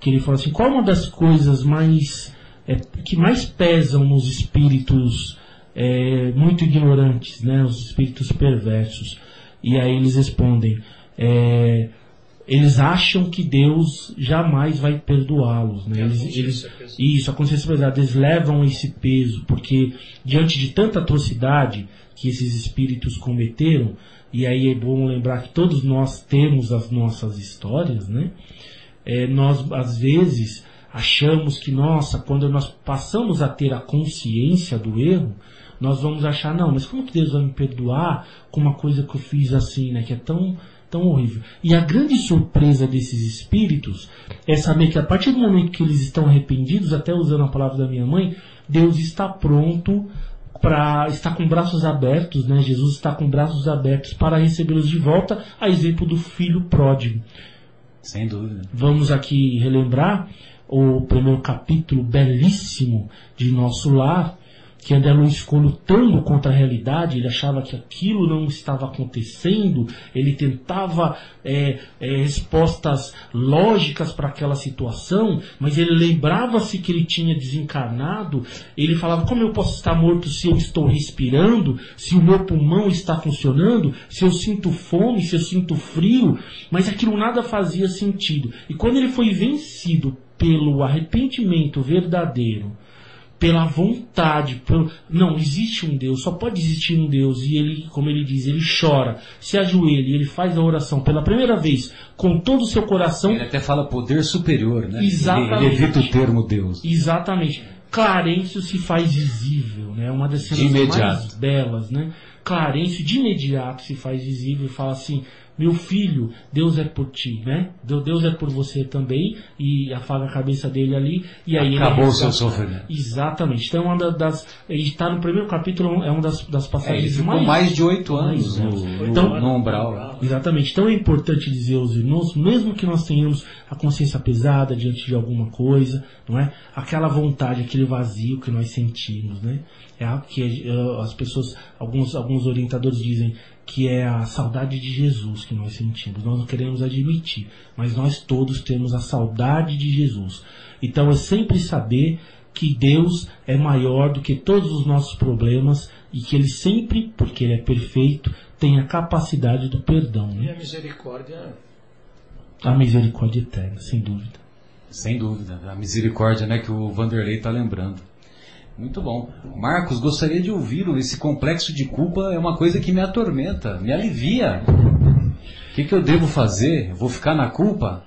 que ele fala assim, qual uma das coisas mais é, que mais pesam nos espíritos é, muito ignorantes, né, os espíritos perversos? E aí eles respondem, é, eles acham que Deus jamais vai perdoá-los, né? Eles, eles, isso, a consciência pesada, eles levam esse peso, porque diante de tanta atrocidade que esses espíritos cometeram, e aí é bom lembrar que todos nós temos as nossas histórias, né? É, nós, às vezes, achamos que, nossa, quando nós passamos a ter a consciência do erro, nós vamos achar, não, mas como que Deus vai me perdoar com uma coisa que eu fiz assim, né? Que é tão, tão horrível. E a grande surpresa desses espíritos é saber que a partir do momento que eles estão arrependidos, até usando a palavra da minha mãe, Deus está pronto... Pra, está com braços abertos, né? Jesus está com braços abertos para recebê-los de volta, a exemplo do filho pródigo. Sem dúvida. Vamos aqui relembrar o primeiro capítulo belíssimo de Nosso Lar, que André Luiz ficou lutando contra a realidade, ele achava que aquilo não estava acontecendo, ele tentava é, é, respostas lógicas para aquela situação, mas ele lembrava-se que ele tinha desencarnado, ele falava, como eu posso estar morto se eu estou respirando, se o meu pulmão está funcionando, se eu sinto fome, se eu sinto frio, mas aquilo nada fazia sentido. E quando ele foi vencido pelo arrependimento verdadeiro, pela vontade, pelo... não, existe um Deus, só pode existir um Deus, e ele, como ele diz, ele chora, se ajoelha, ele faz a oração pela primeira vez, com todo o seu coração. Ele até fala poder superior, né? Exatamente. Ele, ele evita o termo Deus. Exatamente. Clarêncio se faz visível, né? Uma das cenas mais belas, né? Clarêncio de imediato se faz visível e fala assim, Meu filho, Deus é por ti, né? Deus é por você também. E afaga a cabeça dele ali. E aí acabou o seu sofrimento. Exatamente. Então, uma das, está no primeiro capítulo, é uma das, das passagens é, ele ficou mais. mais de oito anos no, no, então, no umbral. Exatamente. Então, é importante dizer aos irmãos, mesmo que nós tenhamos a consciência pesada diante de alguma coisa, não é? Aquela vontade, aquele vazio que nós sentimos, né? É algo que as pessoas, alguns, alguns orientadores dizem que é a saudade de Jesus que nós sentimos. Nós não queremos admitir, mas nós todos temos a saudade de Jesus. Então é sempre saber que Deus é maior do que todos os nossos problemas e que Ele sempre, porque Ele é perfeito, tem a capacidade do perdão. Né? E a misericórdia? A misericórdia eterna, sem dúvida. Sem dúvida, a misericórdia, né, que o Vanderlei está lembrando. Muito bom. Marcos, gostaria de ouvir esse complexo de culpa, é uma coisa que me atormenta, me alivia. O que, que eu devo fazer? Vou ficar na culpa?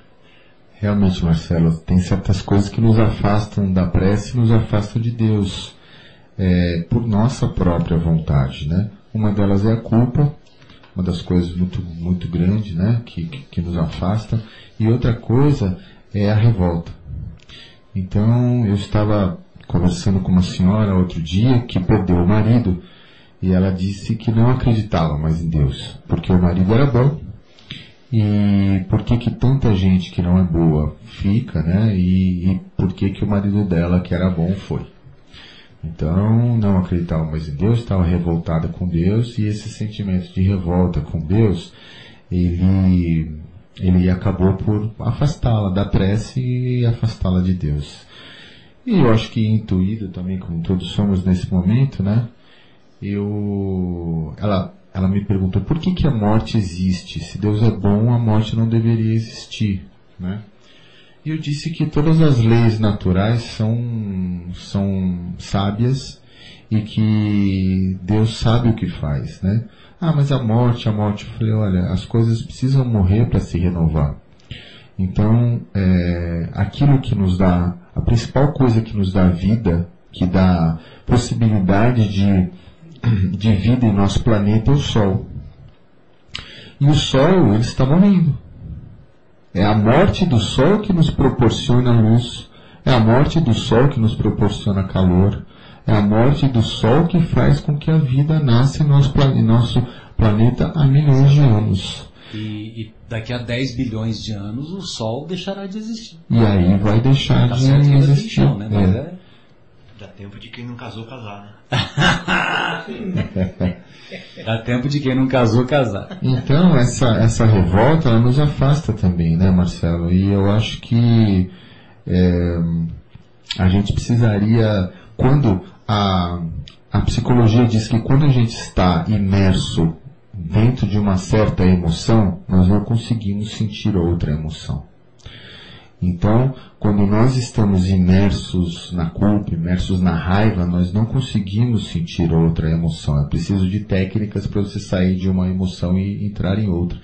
Realmente, Marcelo, tem certas coisas que nos afastam da prece e nos afastam de Deus, é, por nossa própria vontade, né? Uma delas é a culpa, uma das coisas muito, muito grande, né, que, que, que nos afasta, e outra coisa é a revolta. Então, eu estava conversando com uma senhora outro dia que perdeu o marido, e ela disse que não acreditava mais em Deus, porque o marido era bom. E por que que tanta gente que não é boa fica, né? E, e por que que o marido dela, que era bom, foi? Então, não acreditava mais em Deus, estava revoltada com Deus, e esse sentimento de revolta com Deus, ele, ele acabou por afastá-la da prece e afastá-la de Deus. E eu acho que intuído também, como todos somos nesse momento, né? Eu, ela, ela me perguntou por que que a morte existe? Se Deus é bom, a morte não deveria existir, né? E eu disse que todas as leis naturais são, são sábias e que Deus sabe o que faz, né? Ah, mas a morte, a morte. Eu falei, olha, as coisas precisam morrer para se renovar. Então, é, aquilo que nos dá, a principal coisa que nos dá vida, que dá possibilidade de, de vida em nosso planeta, é o Sol. E o Sol, ele está morrendo. É a morte do Sol que nos proporciona luz, é a morte do Sol que nos proporciona calor, é a morte do Sol que faz com que a vida nasça em nosso, em nosso planeta há milhões de anos. E, e daqui a dez bilhões de anos o Sol deixará de existir. E aí vai deixar tá de existir. Religião, né? Mas é. É... Dá tempo de quem não casou, casar, né? Dá tempo de quem não casou, casar. Então, essa, essa revolta, ela nos afasta também, né, Marcelo? E eu acho que é, a gente precisaria... Quando a, a psicologia diz que quando a gente está imerso dentro de uma certa emoção, nós não conseguimos sentir outra emoção. Então, quando nós estamos imersos na culpa, imersos na raiva, nós não conseguimos sentir outra emoção. É preciso de técnicas para você sair de uma emoção e entrar em outra.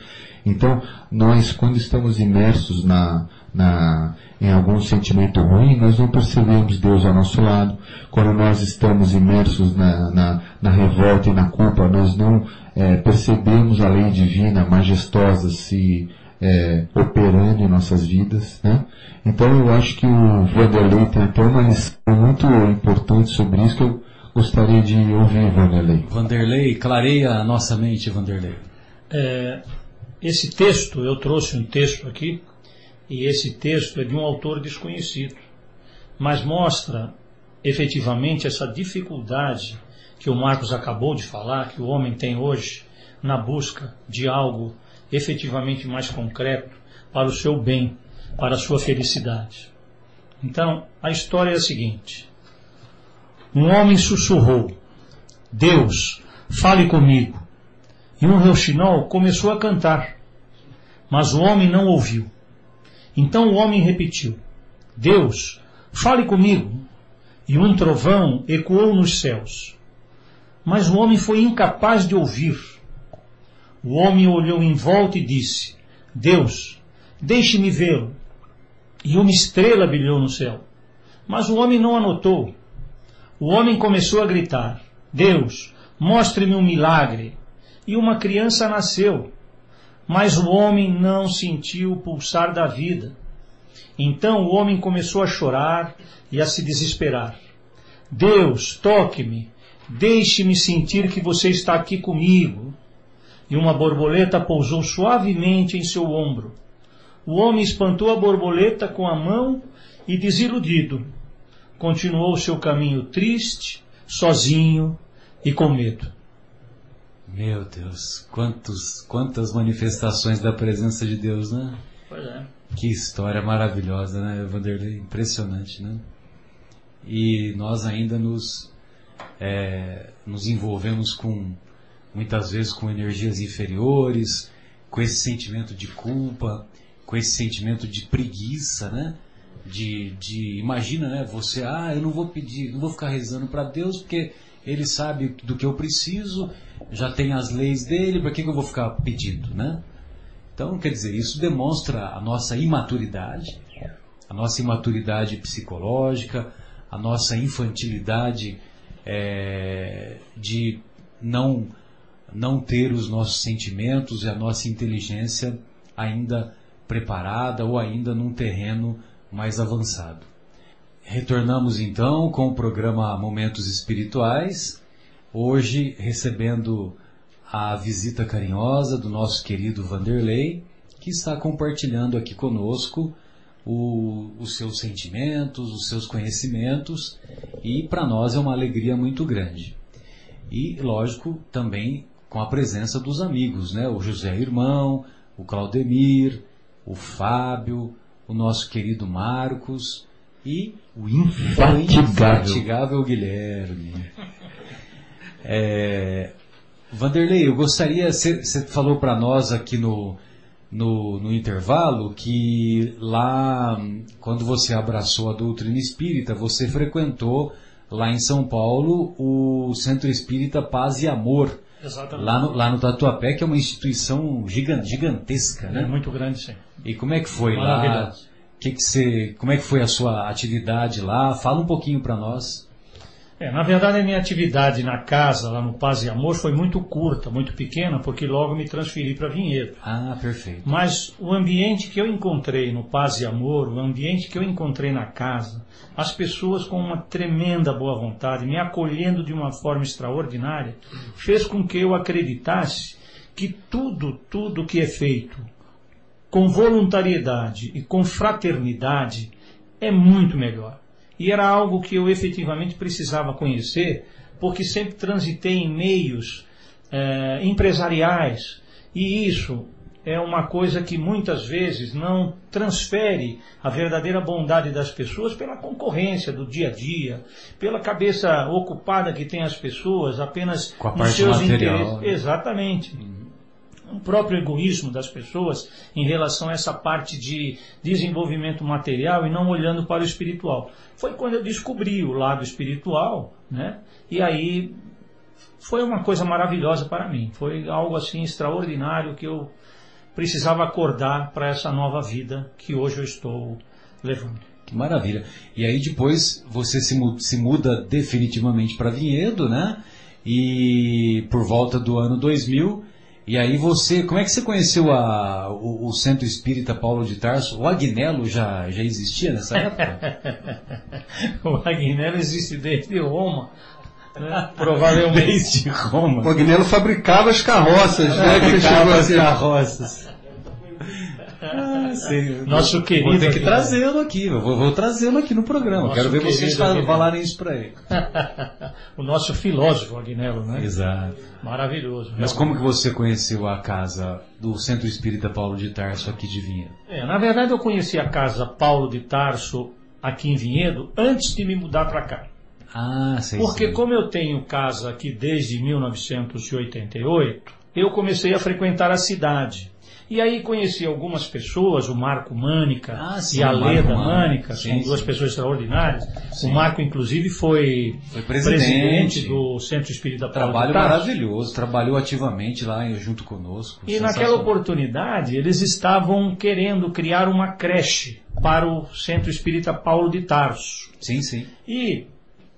Então, nós, quando estamos imersos na, na, em algum sentimento ruim, nós não percebemos Deus ao nosso lado. Quando nós estamos imersos na, na, na revolta e na culpa, nós não é, percebemos a lei divina majestosa se é, operando em nossas vidas, né? Então, eu acho que o Vanderlei tem até uma lição muito importante sobre isso que eu gostaria de ouvir, Vanderlei. Vanderlei, clareia a nossa mente, Vanderlei. É... Esse texto, eu trouxe um texto aqui, e esse texto é de um autor desconhecido, mas mostra efetivamente essa dificuldade que o Marcos acabou de falar, que o homem tem hoje na busca de algo efetivamente mais concreto para o seu bem, para a sua felicidade. Então, a história é a seguinte. Um homem sussurrou, Deus, fale comigo. E um rouxinol começou a cantar, mas o homem não ouviu. Então o homem repetiu, Deus, fale comigo. E um trovão ecoou nos céus. Mas o homem foi incapaz de ouvir. O homem olhou em volta e disse, Deus, deixe-me vê-lo. E uma estrela brilhou no céu. Mas o homem não a notou. O homem começou a gritar, Deus, mostre-me um milagre. E uma criança nasceu, mas o homem não sentiu o pulsar da vida. Então o homem começou a chorar e a se desesperar. Deus, toque-me, deixe-me sentir que você está aqui comigo. E uma borboleta pousou suavemente em seu ombro. O homem espantou a borboleta com a mão e, desiludido, continuou seu caminho triste, sozinho e com medo. Meu Deus, quantos, quantas manifestações da presença de Deus, né? Pois é. Que história maravilhosa, né, Vanderlei? Impressionante, né? E nós ainda nos, é, nos envolvemos com, muitas vezes, com energias inferiores, com esse sentimento de culpa, com esse sentimento de preguiça, né? De, de, imagina, né? Você, ah, eu não vou pedir, não vou ficar rezando para Deus porque Ele sabe do que eu preciso, já tem as leis dele, para que eu vou ficar pedindo, né? Então, quer dizer, isso demonstra a nossa imaturidade, a nossa imaturidade psicológica, a nossa infantilidade é, de não, não ter os nossos sentimentos e a nossa inteligência ainda preparada ou ainda num terreno mais avançado. Retornamos então com o programa Momentos Espirituais, hoje recebendo a visita carinhosa do nosso querido Vanderlei, que está compartilhando aqui conosco o, os seus sentimentos, os seus conhecimentos, e para nós é uma alegria muito grande. E, lógico, também com a presença dos amigos, né? O José Irmão, o Claudemir, o Fábio, o nosso querido Marcos e o infatigável, infatigável Guilherme. É, Vanderlei, eu gostaria, você falou para nós aqui no, no, no intervalo que lá, quando você abraçou a doutrina espírita, você frequentou lá em São Paulo o Centro Espírita Paz e Amor. Exatamente. Lá no, lá no Tatuapé, que é uma instituição gigantesca, né? É muito grande, sim. E como é que foi lá? Que que você, como é que foi a sua atividade lá? Fala um pouquinho para nós. É, na verdade, a minha atividade na casa, lá no Paz e Amor, foi muito curta, muito pequena, porque logo me transferi para Vinhedo. Ah, perfeito. Mas o ambiente que eu encontrei no Paz e Amor, o ambiente que eu encontrei na casa, as pessoas com uma tremenda boa vontade, me acolhendo de uma forma extraordinária, fez com que eu acreditasse que tudo, tudo que é feito com voluntariedade e com fraternidade é muito melhor. E era algo que eu efetivamente precisava conhecer, porque sempre transitei em meios eh, empresariais, e isso é uma coisa que muitas vezes não transfere a verdadeira bondade das pessoas pela concorrência do dia a dia, pela cabeça ocupada que tem as pessoas apenas com a parte nos seus material, interesses. Né? Exatamente. Uhum. O próprio egoísmo das pessoas em relação a essa parte de desenvolvimento material e não olhando para o espiritual. Foi quando eu descobri o lado espiritual, né? E aí foi uma coisa maravilhosa para mim. Foi algo assim extraordinário que eu precisava acordar para essa nova vida que hoje eu estou levando. Que maravilha. E aí depois você se muda definitivamente para Vinhedo, né? E por volta do ano dois mil... E aí você, como é que você conheceu a, o, o Centro Espírita Paulo de Tarso? O Agnello já, já existia nessa época? O Agnello existe desde Roma, né? Provavelmente. Desde Roma. O Agnello fabricava as carroças, né? Fabricava as carroças. Ah, sei, nosso querido. Vou ter que trazê-lo aqui, vou, vou trazê-lo aqui no programa. Nosso Quero ver vocês falarem isso para ele. O nosso filósofo Agnello, né? Exato. Maravilhoso. Mas realmente. Como que você conheceu a casa do Centro Espírita Paulo de Tarso aqui de Vinhedo? É, na verdade, eu conheci a casa Paulo de Tarso aqui em Vinhedo antes de me mudar para cá. Ah, sei. Porque sei. Como eu tenho casa aqui desde mil novecentos e oitenta e oito, eu comecei a frequentar a cidade. E aí conheci algumas pessoas, o Marco Mânica ah, sim, e a Leda Mânica, são sim, duas sim. pessoas extraordinárias. Sim. O Marco, inclusive, foi, foi presidente. presidente do Centro Espírita Paulo Trabalho de Tarso. Maravilhoso, trabalhou ativamente lá junto conosco. E naquela oportunidade, eles estavam querendo criar uma creche para o Centro Espírita Paulo de Tarso. Sim, sim. E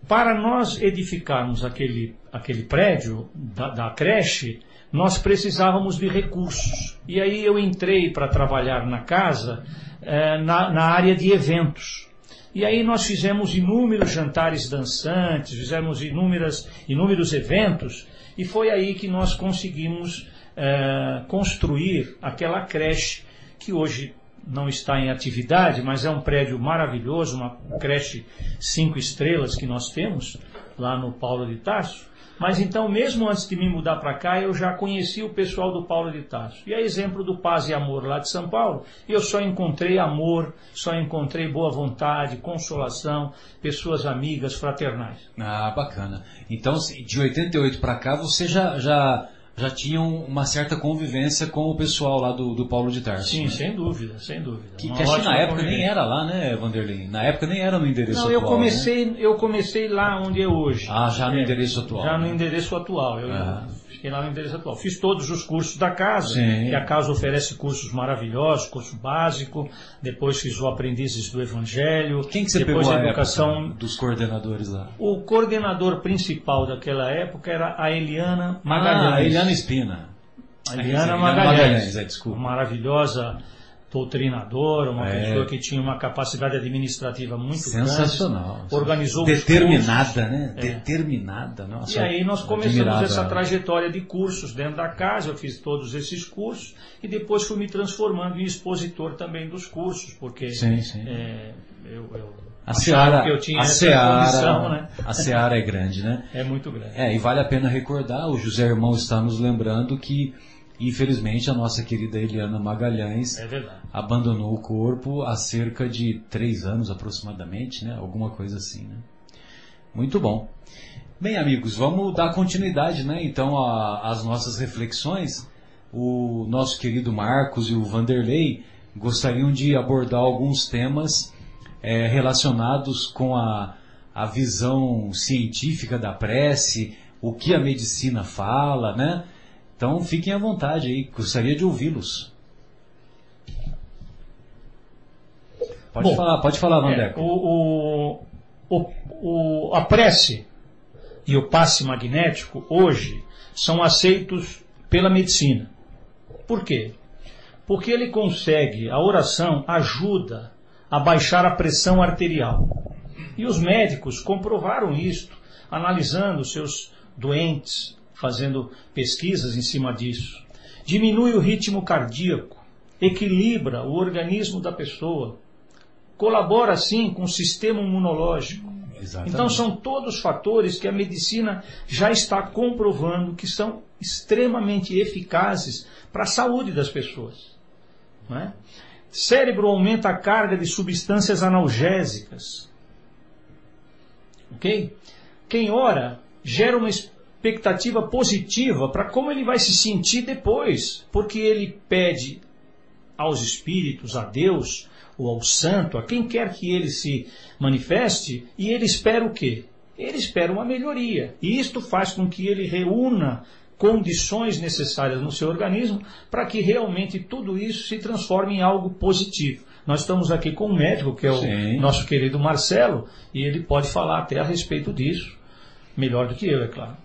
para nós edificarmos aquele, aquele prédio da, da creche, nós precisávamos de recursos. E aí eu entrei para trabalhar na casa, eh, na, na área de eventos. E aí nós fizemos inúmeros jantares dançantes, fizemos inúmeras, inúmeros eventos, e foi aí que nós conseguimos eh, construir aquela creche que hoje não está em atividade, mas é um prédio maravilhoso, uma creche cinco estrelas que nós temos lá no Paulo de Tarso. Mas então, mesmo antes de me mudar para cá, eu já conheci o pessoal do Paulo de Tarso. E é exemplo do Paz e Amor lá de São Paulo. Eu só encontrei amor, só encontrei boa vontade, consolação, pessoas amigas, fraternais. Ah, bacana. Então, de oitenta e oito para cá, você já... já... já tinham uma certa convivência com o pessoal lá do, do Paulo de Tarso. Sim, né? Sem dúvida, sem dúvida. Que, que acho que na época nem era lá, né, Vanderlei? Na época nem era no endereço Não, atual. Não, eu comecei, né? eu comecei lá onde é hoje. Ah, já no é, endereço atual. Já no endereço atual. Eu ah. fiquei lá no endereço atual. Fiz todos os cursos da casa, Sim. que a casa oferece cursos maravilhosos, curso básico, depois fiz o Aprendizes do Evangelho. Quem que você depois pegou a educação época dos coordenadores lá? O coordenador principal daquela época era a Eliana Magalhães. Ah, Eliana Eliana Espina. A Eliana Magalhães, Magalhães é, desculpa. Uma maravilhosa doutrinadora, uma é. pessoa que tinha uma capacidade administrativa muito sensacional, grande, organizou determinada, os cursos, né? É. Determinada, nossa. E aí nós começamos essa trajetória de cursos dentro da casa. Eu fiz todos esses cursos e depois fui me transformando em expositor também dos cursos, porque sim, sim. É, eu, eu A Seara, eu tinha a, Seara, condição, né? a Seara é grande, né? É muito grande. É, e vale a pena recordar, o José Irmão está nos lembrando que, infelizmente, a nossa querida Eliana Magalhães é abandonou o corpo há cerca de três anos aproximadamente, né? Alguma coisa assim, né? Muito bom. Bem, amigos, vamos dar continuidade, né? Então, às nossas reflexões. O nosso querido Marcos e o Vanderlei gostariam de abordar alguns temas É, relacionados com a, a visão científica da prece, o que a medicina fala, né? Então fiquem à vontade aí, gostaria de ouvi-los. Pode Bom, falar, pode falar, Vandeco. É, o, o, o, a prece e o passe magnético hoje são aceitos pela medicina. Por quê? Porque ele consegue, a oração ajuda a baixar a pressão arterial. E os médicos comprovaram isto, analisando seus doentes, fazendo pesquisas em cima disso. Diminui o ritmo cardíaco, equilibra o organismo da pessoa, colabora, sim, com o sistema imunológico. Exatamente. Então são todos fatores que a medicina já está comprovando que são extremamente eficazes para a saúde das pessoas. Não é? Cérebro aumenta a carga de substâncias analgésicas. Ok? Quem ora gera uma expectativa positiva para como ele vai se sentir depois, porque ele pede aos espíritos, a Deus, ou ao santo, a quem quer que ele se manifeste, e ele espera o quê? Ele espera uma melhoria. E isto faz com que ele reúna condições necessárias no seu organismo para que realmente tudo isso se transforme em algo positivo. Nós estamos aqui com um médico, que é o Sim. nosso querido Marcelo, e ele pode falar até a respeito disso, melhor do que eu, é claro.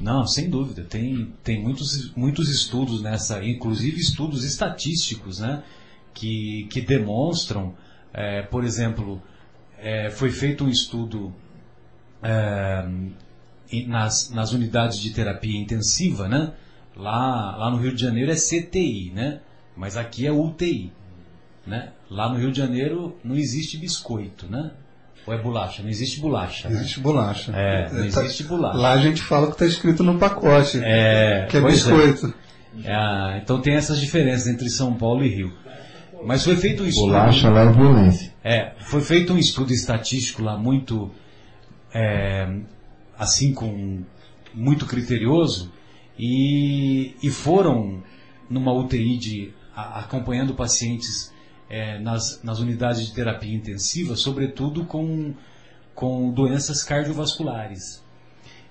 Não, sem dúvida, tem, tem muitos, muitos estudos nessa, inclusive estudos estatísticos, né, que, que demonstram, é, por exemplo, é, foi feito um estudo... É, Nas, nas unidades de terapia intensiva, né? Lá, lá no Rio de Janeiro é C T I, né? Mas aqui é U T I, né? Lá no Rio de Janeiro não existe biscoito, né? Ou é bolacha? Não existe bolacha. Não existe né? bolacha. É, não existe bolacha. Lá a gente fala que está escrito no pacote, é, que é biscoito. É. É, então tem essas diferenças entre São Paulo e Rio. Mas foi feito um estudo... Bolacha lá é violência. É, foi feito um estudo estatístico lá muito... É, assim com muito criterioso e, e foram numa U T I de, a, acompanhando pacientes é, nas, nas unidades de terapia intensiva, sobretudo com, com doenças cardiovasculares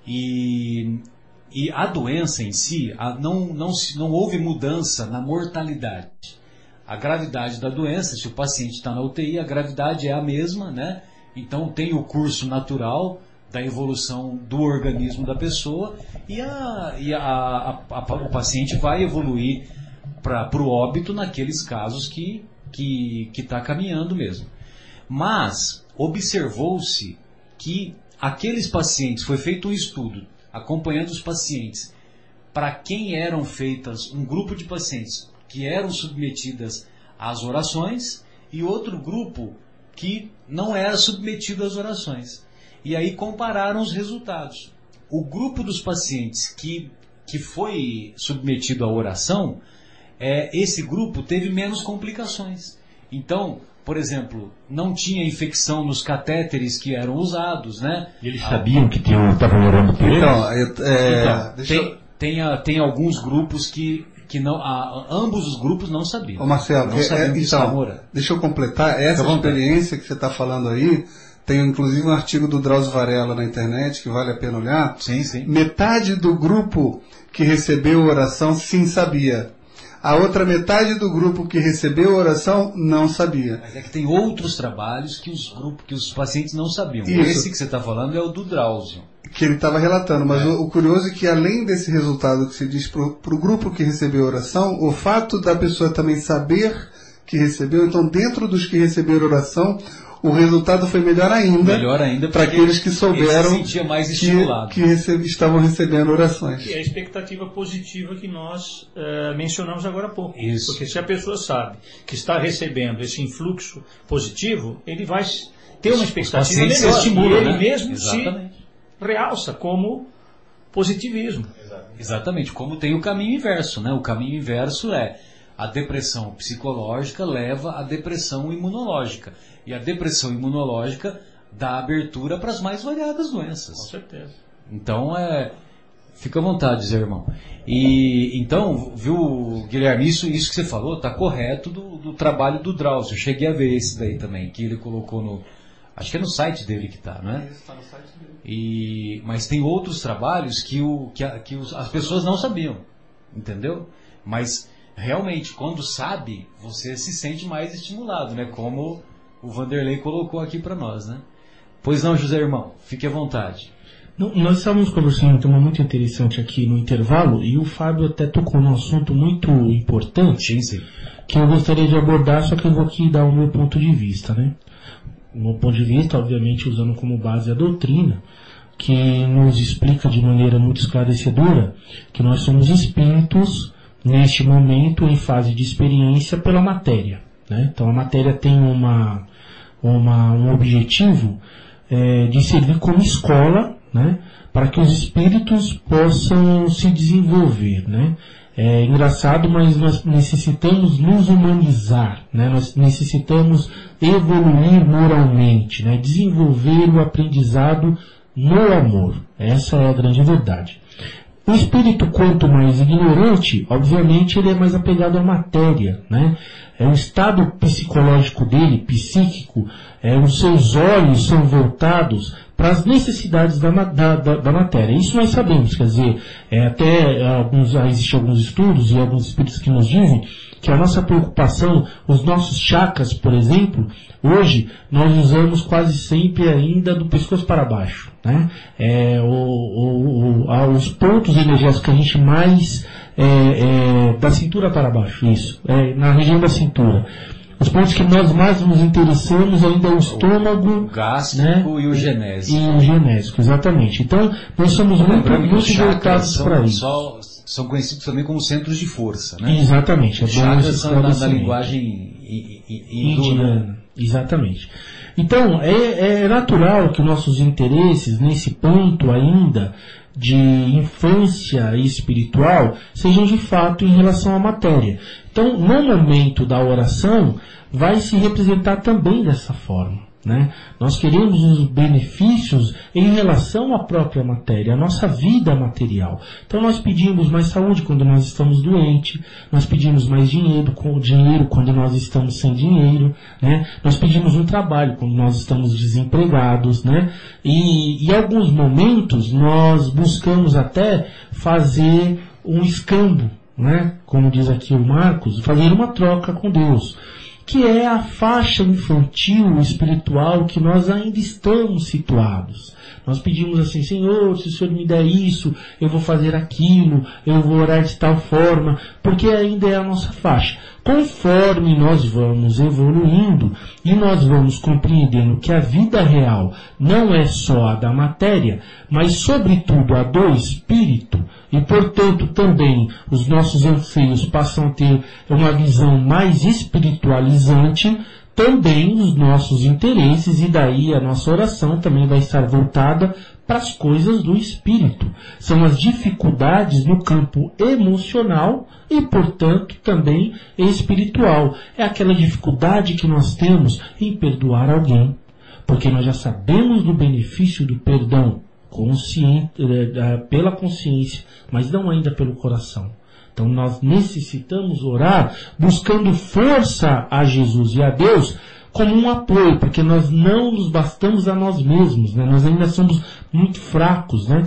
e, e a doença em si a, não, não, não houve mudança na mortalidade, a gravidade da doença, se o paciente está na U T I a gravidade é a mesma, né? Então tem o curso natural da evolução do organismo da pessoa, e, a, e a, a, a, o paciente vai evoluir para o óbito naqueles casos que que está caminhando mesmo. Mas observou-se que aqueles pacientes, foi feito um estudo acompanhando os pacientes, para quem eram feitas um grupo de pacientes que eram submetidas às orações e outro grupo que não era submetido às orações. E aí compararam os resultados. O grupo dos pacientes que, que foi submetido à oração, é, esse grupo teve menos complicações. Então, por exemplo, não tinha infecção nos catéteres que eram usados, né? Eles sabiam que estavam orando por eles? Então, é, então deixa tem, eu... tem, a, tem alguns grupos que, que não... A, ambos os grupos não sabiam. Ô Marcelo, não sabiam é, que então, deixa eu completar. Essa tá experiência que você está falando aí... Tem inclusive um artigo do Drauzio Varela na internet que vale a pena olhar. Sim, sim. Metade do grupo que recebeu oração sim sabia. A outra metade do grupo que recebeu oração não sabia. Mas é que tem outros trabalhos que os, grupos, que os pacientes não sabiam. Isso. Esse que você está falando é o do Drauzio. Que ele estava relatando. Mas é. o, o curioso é que além desse resultado que se diz para o grupo que recebeu oração, o fato da pessoa também saber que recebeu, então dentro dos que receberam oração... O resultado foi melhor ainda, melhor ainda para aqueles que souberam se mais estimulado. que, que recebe, estavam recebendo orações. E a expectativa positiva que nós uh, mencionamos agora há pouco. Isso. Porque se a pessoa sabe que está recebendo esse influxo positivo, ele vai ter uma expectativa melhor. Se estimula, e ele né? mesmo Exatamente. se realça como positivismo. Exatamente, como tem o caminho inverso. Né? O caminho inverso é a depressão psicológica leva à depressão imunológica. E a depressão imunológica dá abertura para as mais variadas doenças. Com certeza. Então, é, fica à vontade, Zé Irmão. E, então, viu, Guilherme, isso, isso que você falou está correto do, do trabalho do Drauzio. Eu cheguei a ver esse daí também, que ele colocou no... Acho que é no site dele que está, né? Isso, está no site dele. E, mas tem outros trabalhos que, o, que, a, que os, as pessoas não sabiam, entendeu? Mas, realmente, quando sabe, você se sente mais estimulado, né? Como... O Vanderlei colocou aqui para nós, né? Pois não, José Irmão, fique à vontade. Não, nós estávamos conversando um tema muito interessante aqui no intervalo e o Fábio até tocou num assunto muito importante, sim, sim, que eu gostaria de abordar, só que eu vou aqui dar o meu ponto de vista, né? O meu ponto de vista, obviamente, usando como base a doutrina, que nos explica de maneira muito esclarecedora que nós somos espíritos, neste momento, em fase de experiência pela matéria, né? Então a matéria tem uma... Uma, um objetivo é, de servir como escola, né, para que os espíritos possam se desenvolver, né. É engraçado, mas nós necessitamos nos humanizar, né, nós necessitamos evoluir moralmente, né, desenvolver o aprendizado no amor. Essa é a grande verdade. O espírito, quanto mais ignorante, obviamente ele é mais apegado à matéria, né? É o estado psicológico dele, psíquico, é, os seus olhos são voltados para as necessidades da, da, da, da matéria. Isso nós sabemos, quer dizer, é, até alguns, existem alguns estudos e alguns espíritos que nos dizem que a nossa preocupação, os nossos chakras, por exemplo, hoje nós usamos quase sempre ainda do pescoço para baixo, né? É, o, o, o, os pontos energéticos que a gente mais... É, é, da cintura para baixo, isso, é, na região da cintura. Os pontos que nós mais nos interessamos ainda é o estômago, o gástrico, né, e o genésico. E o genésico, exatamente. Então, nós somos muito, muito voltados para isso. Só, são conhecidos também como centros de força, né? Exatamente. Os chakras são da, da linguagem indiana. Exatamente. Então, é, é natural que nossos interesses, nesse ponto ainda, de infância espiritual, sejam de fato em relação à matéria. Então, no momento da oração, vai se representar também dessa forma, né? Nós queremos os benefícios em relação à própria matéria, à nossa vida material. Então nós pedimos mais saúde quando nós estamos doentes, nós pedimos mais dinheiro, com dinheiro quando nós estamos sem dinheiro, né? Nós pedimos um trabalho quando nós estamos desempregados, né? E em alguns momentos nós buscamos até fazer um escambo, né? Como diz aqui o Marcos, fazer uma troca com Deus. que é a faixa infantil espiritual que nós ainda estamos situados. Nós pedimos assim, Senhor, se o Senhor me der isso, eu vou fazer aquilo, eu vou orar de tal forma, porque ainda é a nossa faixa. Conforme nós vamos evoluindo e nós vamos compreendendo que a vida real não é só a da matéria, mas sobretudo a do espírito, e portanto também os nossos anseios passam a ter uma visão mais espiritualizante, também os nossos interesses, e daí a nossa oração também vai estar voltada para as coisas do espírito. São as dificuldades no campo emocional e, portanto, também espiritual. É aquela dificuldade que nós temos em perdoar alguém, porque nós já sabemos do benefício do perdão consciente, pela consciência, mas não ainda pelo coração. Então nós necessitamos orar buscando força a Jesus e a Deus como um apoio, porque nós não nos bastamos a nós mesmos, né? Nós ainda somos muito fracos, né?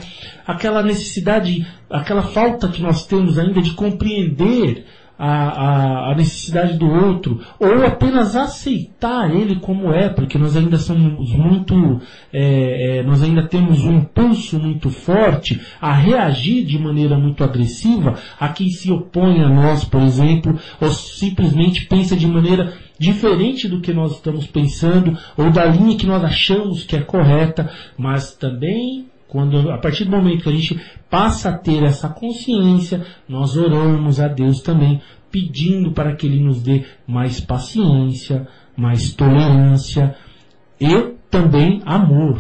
Aquela necessidade, aquela falta que nós temos ainda de compreender a, a, a necessidade do outro, ou apenas aceitar ele como é, porque nós ainda somos muito, é, é, nós ainda temos um impulso muito forte a reagir de maneira muito agressiva a quem se opõe a nós, por exemplo, ou simplesmente pensa de maneira diferente do que nós estamos pensando, ou da linha que nós achamos que é correta, mas também... Quando, a partir do momento que a gente passa a ter essa consciência, nós oramos a Deus também, pedindo para que Ele nos dê mais paciência, mais tolerância e também amor,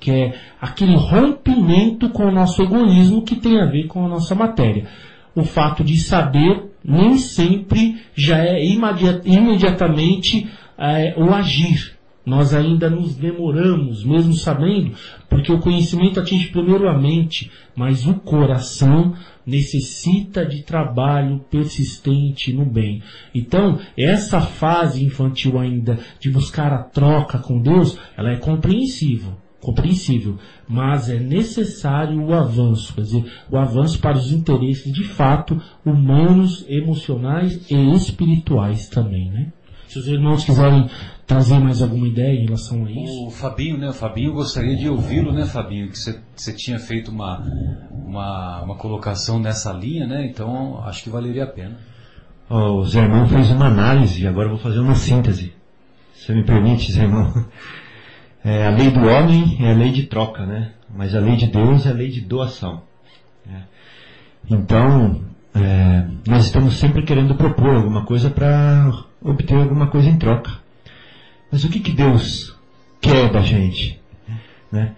que é aquele rompimento com o nosso egoísmo que tem a ver com a nossa matéria. O fato de saber nem sempre já é imediatamente é, o agir. Nós ainda nos demoramos, mesmo sabendo, porque o conhecimento atinge primeiro a mente, mas o coração necessita de trabalho persistente no bem. Então, essa fase infantil ainda de buscar a troca com Deus, ela é compreensível, compreensível, mas é necessário o avanço, quer dizer, o avanço para os interesses de fato humanos, emocionais e espirituais também, né? Se os irmãos quiserem trazer mais alguma ideia em relação a isso. O Fabinho, né? O Fabinho, gostaria de ouvi-lo, né, Fabinho? Que você tinha feito uma, uma, uma colocação nessa linha, né? Então, acho que valeria a pena. Oh, o Zé Irmão fez uma análise, agora eu vou fazer uma síntese. Se me permite, Zé Irmão. É, a lei do homem é a lei de troca, né? Mas a lei de Deus é a lei de doação. Né? Então, é, nós estamos sempre querendo propor alguma coisa para... obter alguma coisa em troca. Mas o que, que Deus quer da gente? Né?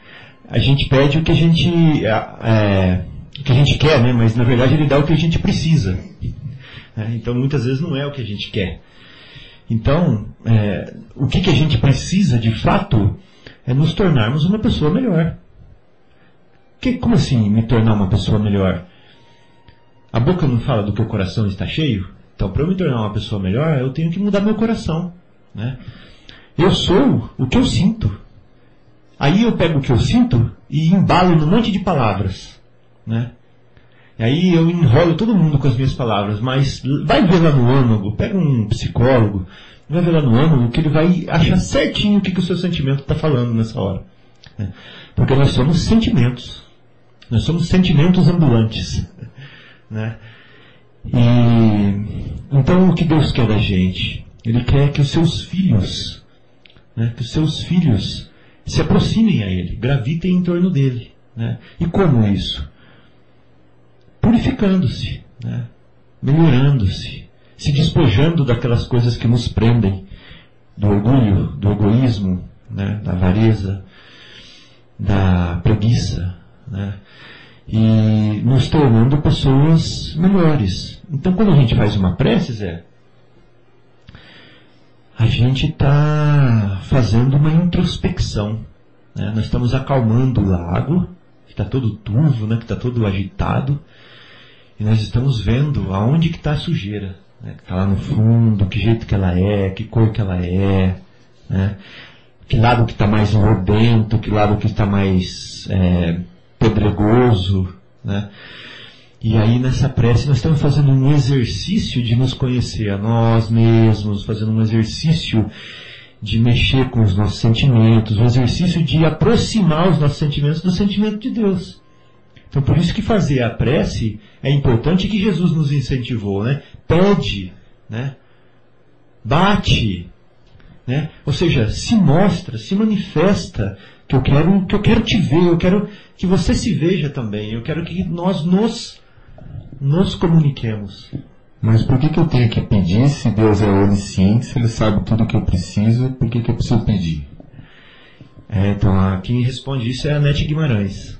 A gente pede o que a gente, é, o que a gente quer, né? Mas na verdade Ele dá o que a gente precisa. Né? Então muitas vezes não é o que a gente quer. Então, é, o que, que a gente precisa de fato é nos tornarmos uma pessoa melhor. Que, como assim me tornar uma pessoa melhor? A boca não fala do que o coração está cheio? Então, para eu me tornar uma pessoa melhor, eu tenho que mudar meu coração. Né? Eu sou o que eu sinto. Aí eu pego o que eu sinto e embalo num monte de palavras. Né? E aí eu enrolo todo mundo com as minhas palavras, mas vai ver lá no âmago, pega um psicólogo, vai ver lá no âmago que ele vai achar certinho o que, que o seu sentimento está falando nessa hora. Né? Porque nós somos sentimentos. Nós somos sentimentos ambulantes. Né? E, então o que Deus quer da gente? Ele quer que os seus filhos, né, que os seus filhos se aproximem a Ele, gravitem em torno dEle. Né? E como isso? Purificando-se, né? Melhorando-se, se despojando daquelas coisas que nos prendem, do orgulho, do egoísmo, né? Da avareza, da preguiça, né? E nos tornando pessoas melhores. Então quando a gente faz uma prece, Zé, a gente está fazendo uma introspecção, né? Nós estamos acalmando o lago, que está todo turvo, né? Que está todo agitado, e nós estamos vendo aonde que está a sujeira, né? Que está lá no fundo, que jeito que ela é, que cor que ela é, né? Que lado que está mais rodento, que lado que está mais... É, pedregoso, né? E aí nessa prece nós estamos fazendo um exercício de nos conhecer a nós mesmos, fazendo um exercício de mexer com os nossos sentimentos, um exercício de aproximar os nossos sentimentos do sentimento de Deus. Então por isso que fazer a prece é importante, que Jesus nos incentivou, né? Pede, né? Bate, né? Ou seja, se mostra, se manifesta, que eu quero, que eu quero te ver, eu quero que você se veja também, eu quero que nós nos, nos comuniquemos. Mas por que, que eu tenho que pedir se Deus é onisciente, se Ele sabe tudo o que eu preciso, por que, que eu preciso pedir? É, então, a, quem responde isso é a Anete Guimarães.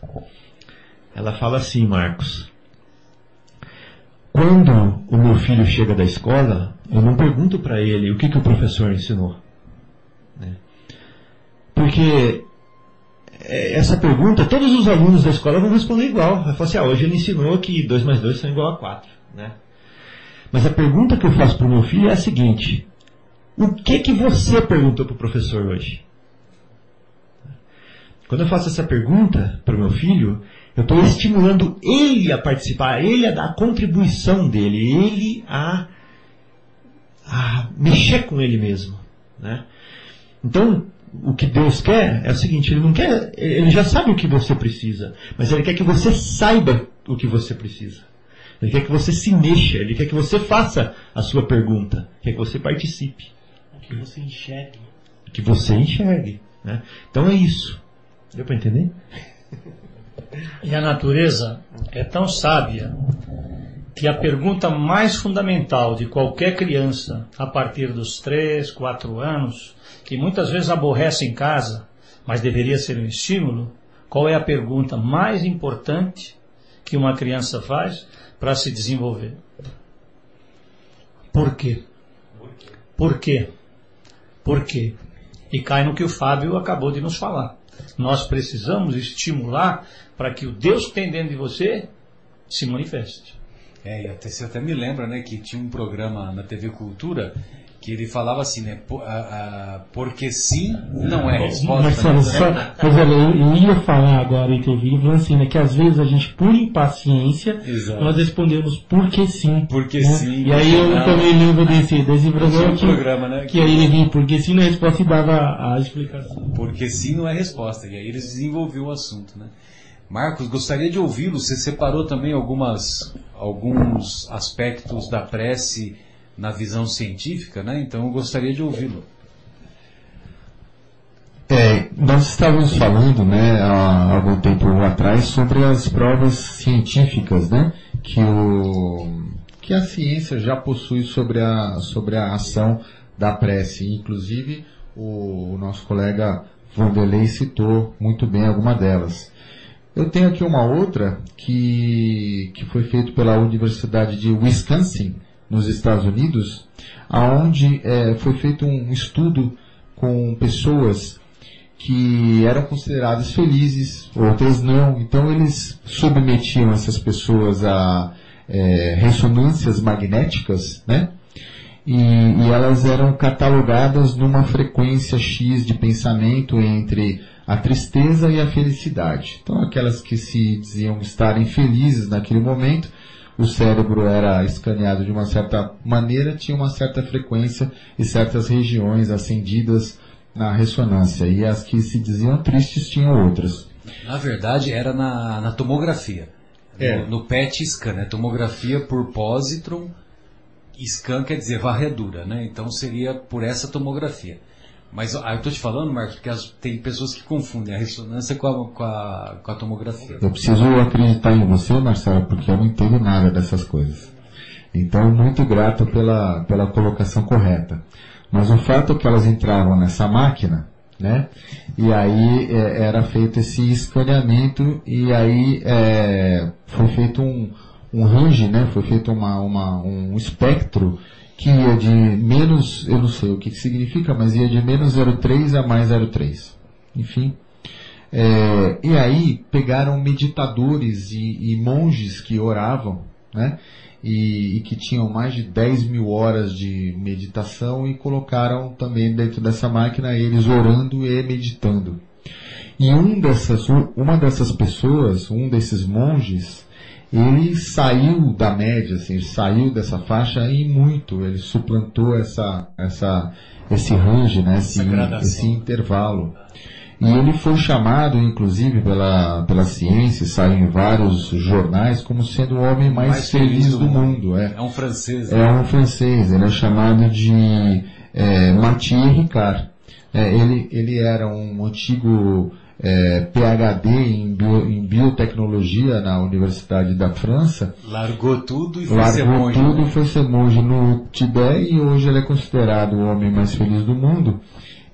Ela fala assim, Marcos: quando o meu filho chega da escola, eu não pergunto para ele o que, que o professor ensinou. Né? Porque essa pergunta, todos os alunos da escola vão responder igual. Vai falar assim: ah, hoje ele ensinou que dois mais dois são igual a quatro. Né? Mas a pergunta que eu faço para o meu filho é a seguinte: o que, que você perguntou para o professor hoje? Quando eu faço essa pergunta para o meu filho, eu estou estimulando ele a participar, ele a dar a contribuição dele, ele a, a mexer com ele mesmo. Né? Então, o que Deus quer é o seguinte: ele não quer, ele já sabe o que você precisa, mas ele quer que você saiba o que você precisa. Ele quer que você se mexa, ele quer que você faça a sua pergunta, quer que você participe, que você enxergue, que você enxergue, né? Então é isso. Deu para entender? E a natureza é tão sábia que a pergunta mais fundamental de qualquer criança a partir dos três, quatro anos, que muitas vezes aborrece em casa, mas deveria ser um estímulo: qual é a pergunta mais importante que uma criança faz para se desenvolver? Por quê? Por quê? Por quê? E cai no que o Fábio acabou de nos falar. Nós precisamos estimular para que o Deus que tem dentro de você se manifeste. É, até, você até me lembra, né, que tinha um programa na T V Cultura que ele falava assim, né? Por, a, a, porque sim não é resposta. Mas, olha, só, mas olha, eu ia falar agora, intervir, falando assim, né, que às vezes a gente, por impaciência, exato, nós respondemos porque sim. Porque né? sim. E aí eu não. também lembro desse, desse programa, que, programa né? que aí ele vinha porque sim não é resposta e dava a, a explicação. Porque sim não é resposta. E aí eles desenvolveram o assunto, né? Marcos, gostaria de ouvi-lo. Você separou também algumas, alguns aspectos da prece na visão científica, né? Então eu gostaria de ouvi-lo. É, nós estávamos falando, né, há algum tempo atrás, sobre as provas científicas, né, que, o, que a ciência já possui sobre a, sobre a ação da prece. Inclusive, o, o nosso colega Vanderlei citou muito bem alguma delas. Eu tenho aqui uma outra que, que foi feita pela Universidade de Wisconsin, nos Estados Unidos, onde é, foi feito um estudo com pessoas que eram consideradas felizes, outras não. Então eles submetiam essas pessoas a é, ressonâncias magnéticas, né? E, e elas eram catalogadas numa frequência X de pensamento entre a tristeza e a felicidade. Então aquelas que se diziam estarem felizes naquele momento, o cérebro era escaneado de uma certa maneira, tinha uma certa frequência e certas regiões acendidas na ressonância. E as que se diziam tristes tinham outras. Na verdade, era na, na tomografia. É. No, no P E T scan, né? Tomografia por positron. Scan quer dizer varredura, né? Então seria por essa tomografia. Mas ah, eu estou te falando, Marcos, porque as, tem pessoas que confundem a ressonância com a, com, a, com a tomografia. Eu preciso acreditar em você, Marcelo, porque eu não entendo nada dessas coisas. Então, muito grato pela, pela colocação correta. Mas o fato é que elas entravam nessa máquina, né? E aí é, era feito esse escaneamento e aí é, foi feito um, um range, né? Foi feito uma, uma, um espectro que ia de menos, eu não sei o que, que significa, mas ia de menos zero vírgula três a mais zero vírgula três. Enfim. É, e aí pegaram meditadores e, e monges que oravam, né? E, e que tinham mais de dez mil horas de meditação, e colocaram também dentro dessa máquina eles orando e meditando. E um dessas, uma dessas pessoas, um desses monges, ele saiu da média, assim, saiu dessa faixa e muito, ele suplantou essa, essa, esse range, né, esse, esse intervalo. E ele foi chamado, inclusive, pela, pela ciência, saiu em vários jornais, como sendo o homem mais, mais feliz do mundo. mundo. É. é um francês. É um francês, ele é chamado de é, Mathieu Ricard. É, ele, ele era um antigo é, PhD em, bio, em biotecnologia na Universidade da França. Largou tudo e foi Largou ser monge. Largou tudo e foi ser monge no Tibete, e hoje ele é considerado o homem mais feliz do mundo.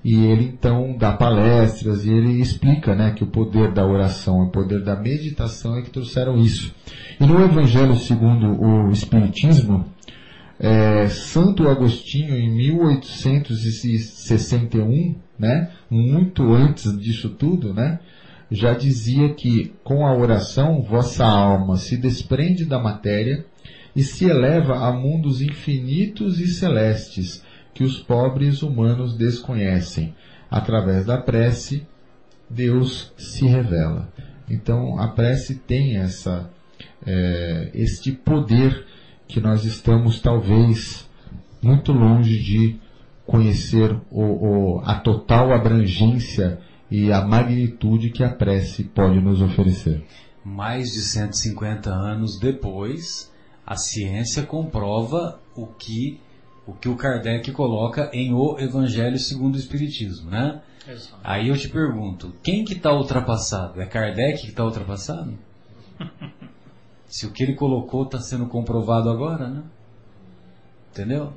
E ele então dá palestras e ele explica, né, que o poder da oração e o poder da meditação é que trouxeram isso. E no Evangelho segundo o Espiritismo, é, Santo Agostinho, em mil oitocentos e sessenta e um, né, muito antes disso tudo, né, já dizia que com a oração vossa alma se desprende da matéria e se eleva a mundos infinitos e celestes, que os pobres humanos desconhecem. Através da prece, Deus se revela. Então, a prece tem essa, é, este poder que nós estamos, talvez, muito longe de conhecer o, o, a total abrangência e a magnitude que a prece pode nos oferecer. Mais de cento e cinquenta anos depois, a ciência comprova o que... o que o Kardec coloca em O Evangelho segundo o Espiritismo, né? Exato. Aí eu te pergunto, quem que está ultrapassado? É Kardec que está ultrapassado? Se o que ele colocou está sendo comprovado agora, né? Entendeu?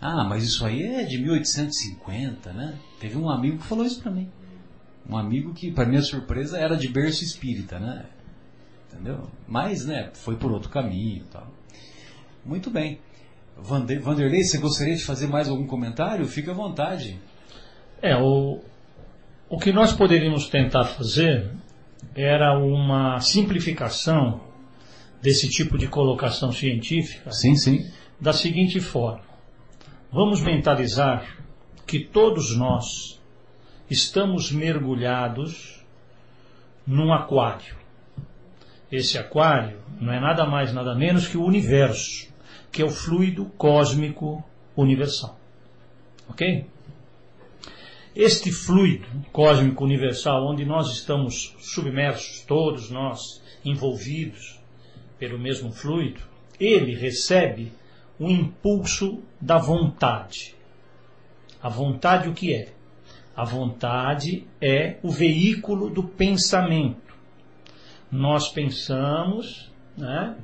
Ah, mas isso aí é de mil oitocentos e cinquenta, né? Teve um amigo que falou isso para mim. Um amigo que, para minha surpresa, era de berço espírita, né? Entendeu? Mas, né, foi por outro caminho e tal. Muito bem. Vanderlei, você gostaria de fazer mais algum comentário? Fique à vontade. É, o, o que nós poderíamos tentar fazer era uma simplificação desse tipo de colocação científica. Sim, sim. Da seguinte forma: vamos mentalizar que todos nós estamos mergulhados num aquário. Esse aquário não é nada mais, nada menos que o universo, que é o fluido cósmico universal. Ok? Este fluido cósmico universal, onde nós estamos submersos, todos nós envolvidos pelo mesmo fluido, ele recebe o impulso da vontade. A vontade, o que é? A vontade é o veículo do pensamento. Nós pensamos, né?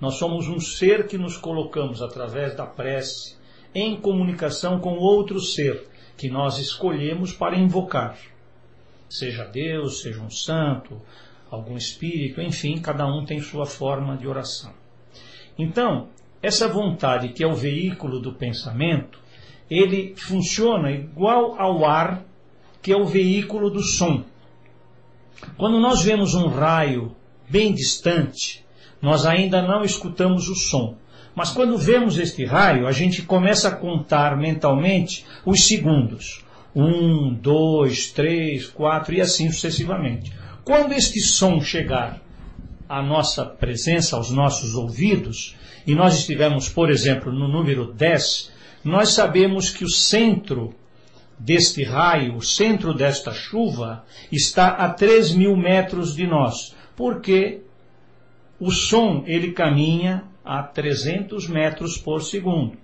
Nós somos um ser que nos colocamos, através da prece, em comunicação com outro ser que nós escolhemos para invocar. Seja Deus, seja um santo, algum espírito, enfim, cada um tem sua forma de oração. Então, essa vontade, que é o veículo do pensamento, ele funciona igual ao ar, que é o veículo do som. Quando nós vemos um raio bem distante, nós ainda não escutamos o som. Mas quando vemos este raio, a gente começa a contar mentalmente os segundos. Um, dois, três, quatro e assim sucessivamente. Quando este som chegar à nossa presença, aos nossos ouvidos, e nós estivermos, por exemplo, no número dez, nós sabemos que o centro deste raio, o centro desta chuva, está a três mil metros de nós. Por quê? O som, ele caminha a trezentos metros por segundo.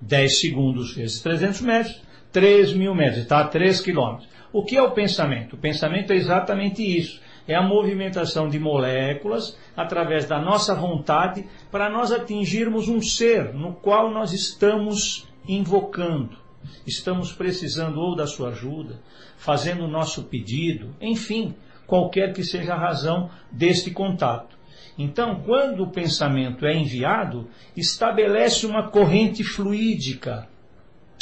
dez segundos vezes trezentos metros, três mil metros, está a três quilômetros. O que é o pensamento? O pensamento é exatamente isso. É a movimentação de moléculas através da nossa vontade para nós atingirmos um ser no qual nós estamos invocando. Estamos precisando ou da sua ajuda, fazendo o nosso pedido, enfim, qualquer que seja a razão deste contato. Então, quando o pensamento é enviado, estabelece uma corrente fluídica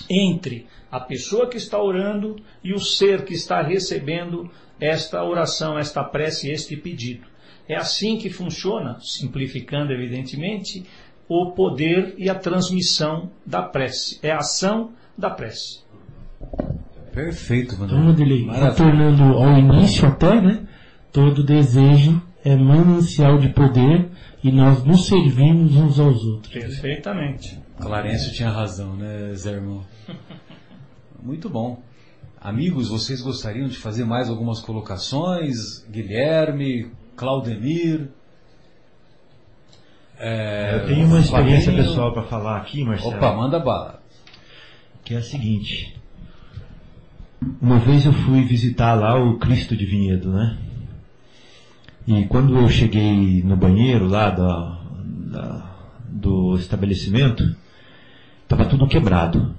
entre a pessoa que está orando e o ser que está recebendo esta oração, esta prece, este pedido. É assim que funciona, simplificando evidentemente, o poder e a transmissão da prece. É a ação da prece. Perfeito, Vanderlei. Retornando ao início até, né? Todo desejo é manancial de poder e nós nos servimos uns aos outros. Perfeitamente. Clarêncio tinha razão, né, Zé Irmão? Muito bom. Amigos, vocês gostariam de fazer mais algumas colocações? Guilherme, Claudemir... É, eu tenho uma experiência Claudinho. pessoal para falar aqui, Marcelo. Opa, manda bala. Que é a seguinte. Uma vez eu fui visitar lá o Cristo de Vinhedo, né? E quando eu cheguei no banheiro lá da, da, do estabelecimento, estava tudo quebrado.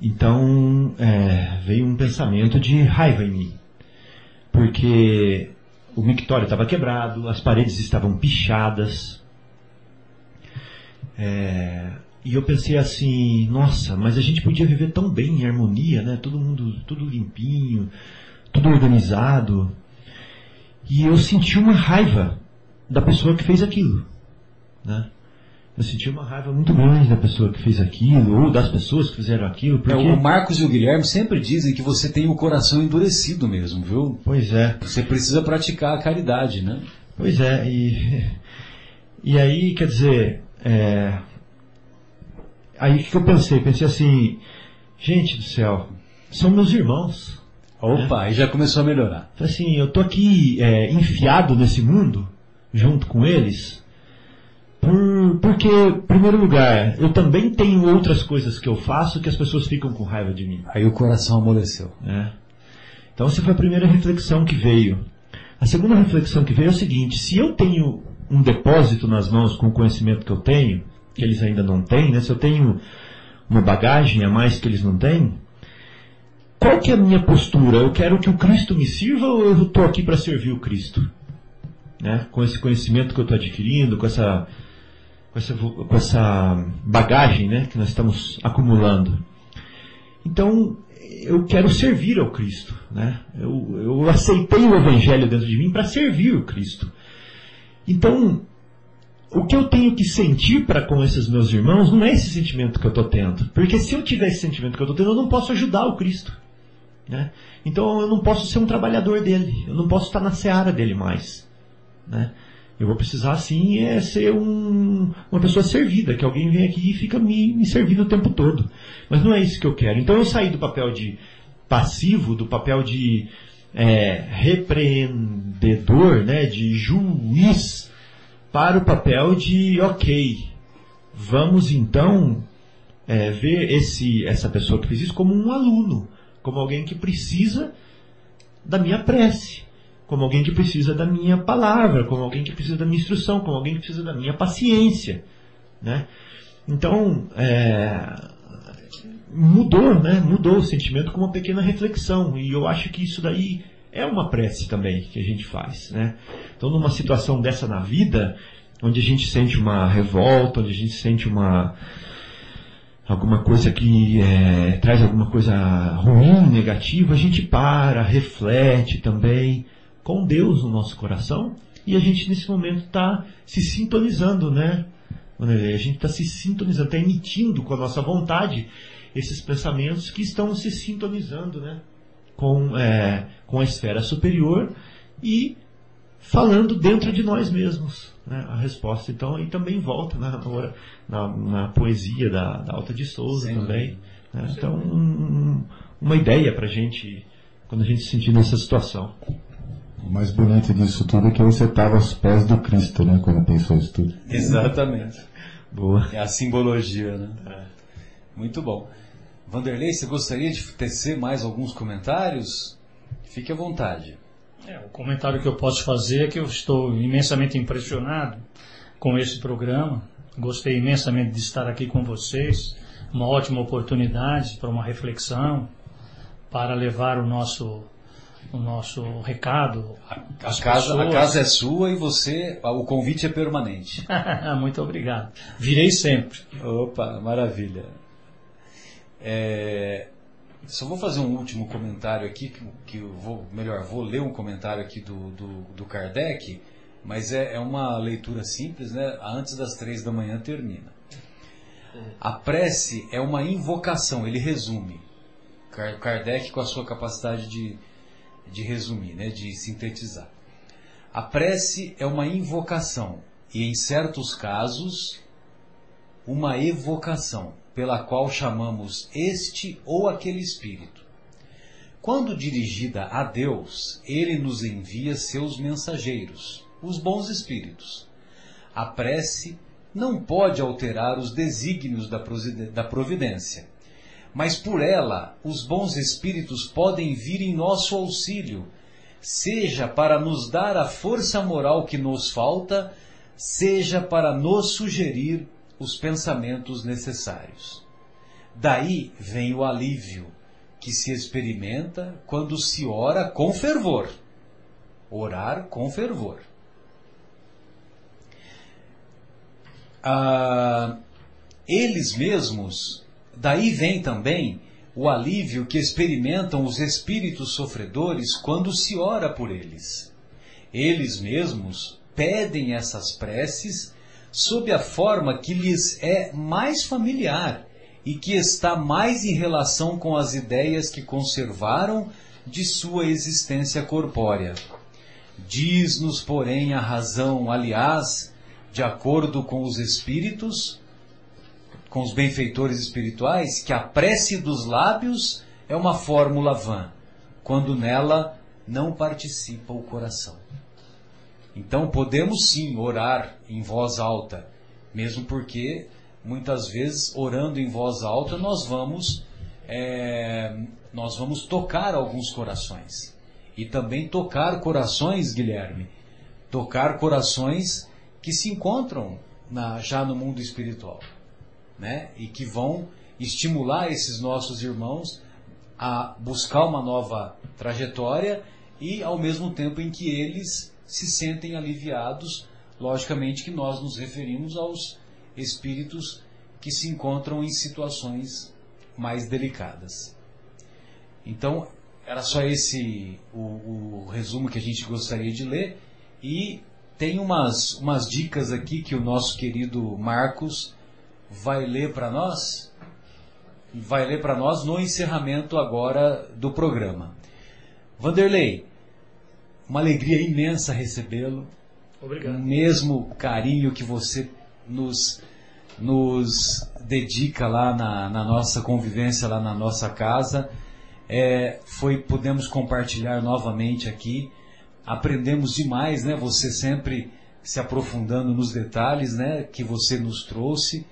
Então é, veio um pensamento de raiva em mim, porque o mictório estava quebrado, as paredes estavam pichadas, é, e eu pensei assim, nossa, mas a gente podia viver tão bem em harmonia, né? Todo mundo, tudo limpinho, tudo organizado. E eu senti uma raiva da pessoa que fez aquilo, né? Eu senti uma raiva muito grande da pessoa que fez aquilo, ou das pessoas que fizeram aquilo. Porque... O Marcos e o Guilherme sempre dizem que você tem o coração endurecido mesmo, viu? Pois é. Você precisa praticar a caridade, né? Pois é. E, e aí, quer dizer... É... Aí o que eu pensei? Pensei assim... Gente do céu, são meus irmãos. Opa, aí é? Já começou a melhorar. Falei assim, eu tô aqui é, enfiado nesse mundo, junto com eles... Por, porque, em primeiro lugar, eu também tenho outras coisas que eu faço que as pessoas ficam com raiva de mim. Aí o coração amoleceu. É. Então essa foi a primeira reflexão que veio. A segunda reflexão que veio é o seguinte, se eu tenho um depósito nas mãos com o conhecimento que eu tenho, que eles ainda não têm, né? Se eu tenho uma bagagem a mais que eles não têm, qual que é a minha postura? Eu quero que o Cristo me sirva ou eu estou aqui para servir o Cristo? Né? Com esse conhecimento que eu estou adquirindo, com essa... Com essa, com essa bagagem, né, que nós estamos acumulando. Então, eu quero servir ao Cristo, né? Eu, eu aceitei o Evangelho dentro de mim para servir o Cristo. Então, o que eu tenho que sentir para com esses meus irmãos não é esse sentimento que eu estou tendo. Porque se eu tiver esse sentimento que eu estou tendo, eu não posso ajudar o Cristo, né? Então, eu não posso ser um trabalhador dele. Eu não posso estar na seara dele mais, né? Eu vou precisar, sim, é ser um, uma pessoa servida, que alguém vem aqui e fica me, me servindo o tempo todo. Mas não é isso que eu quero. Então eu saí do papel de passivo, do papel de é, repreendedor, né, de juiz, para o papel de, ok, vamos então é, ver esse, essa pessoa que fez isso como um aluno, como alguém que precisa da minha prece, como alguém que precisa da minha palavra, como alguém que precisa da minha instrução, como alguém que precisa da minha paciência, né? Então, é, mudou, né? Mudou o sentimento com uma pequena reflexão, e eu acho que isso daí é uma prece também que a gente faz, né? Então, numa situação dessa na vida, onde a gente sente uma revolta, onde a gente sente uma... alguma coisa que é, traz alguma coisa ruim, negativa, a gente para, reflete também, com Deus no nosso coração, e a gente nesse momento está se sintonizando, né? A gente está se sintonizando, está emitindo com a nossa vontade esses pensamentos que estão se sintonizando, né? Com, é, com a esfera superior e falando dentro de nós mesmos, né? A resposta. Então, aí também volta na, na, na poesia da, da Alta de Souza também, né? Então, um, uma ideia para a gente, quando a gente se sentir nessa situação. O mais bonito disso tudo é que você estava aos pés do Cristo, né? Quando pensou isso tudo. Exatamente. Boa. É a simbologia, né? É. Muito bom. Vanderlei, você gostaria de tecer mais alguns comentários? Fique à vontade. É, o comentário que eu posso fazer é que eu estou imensamente impressionado com esse programa. Gostei imensamente de estar aqui com vocês. Uma ótima oportunidade para uma reflexão, para levar o nosso... o nosso recado. A casa, a casa é sua e você, o convite é permanente. Muito obrigado. Virei sempre. Opa, maravilha. É, só vou fazer um último comentário aqui, que, que eu vou, melhor, vou ler um comentário aqui do, do, do Kardec, mas é, é uma leitura simples, né? Antes das três da manhã termina. A prece é uma invocação, ele resume. Kardec, com a sua capacidade de de resumir, né, de sintetizar. A prece é uma invocação e, em certos casos, uma evocação, pela qual chamamos este ou aquele espírito. Quando dirigida a Deus, Ele nos envia seus mensageiros, os bons espíritos. A prece não pode alterar os desígnios da providência, mas por ela os bons espíritos podem vir em nosso auxílio, seja para nos dar a força moral que nos falta, seja para nos sugerir os pensamentos necessários. Daí vem o alívio que se experimenta quando se ora com fervor. Orar com fervor. Ah, eles mesmos, daí vem também o alívio que experimentam os espíritos sofredores quando se ora por eles. Eles mesmos pedem essas preces sob a forma que lhes é mais familiar e que está mais em relação com as ideias que conservaram de sua existência corpórea. Diz-nos, porém, a razão, aliás, de acordo com os espíritos, com os benfeitores espirituais, que a prece dos lábios é uma fórmula vã, quando nela não participa o coração. Então podemos sim orar em voz alta, mesmo porque muitas vezes orando em voz alta nós vamos, é, nós vamos tocar alguns corações. E também tocar corações, Guilherme, tocar corações que se encontram na, já no mundo espiritual, né? E que vão estimular esses nossos irmãos a buscar uma nova trajetória e ao mesmo tempo em que eles se sentem aliviados, logicamente que nós nos referimos aos espíritos que se encontram em situações mais delicadas. Então, era só esse o, o resumo que a gente gostaria de ler, e tem umas, umas dicas aqui que o nosso querido Marcos vai ler para nós, vai ler para nós no encerramento agora do programa. Vanderlei, uma alegria imensa recebê-lo. Obrigado. O mesmo carinho que você nos, nos dedica lá na, na nossa convivência, lá na nossa casa, é, foi, pudemos compartilhar novamente aqui. Aprendemos demais, né? Você sempre se aprofundando nos detalhes, né, que você nos trouxe.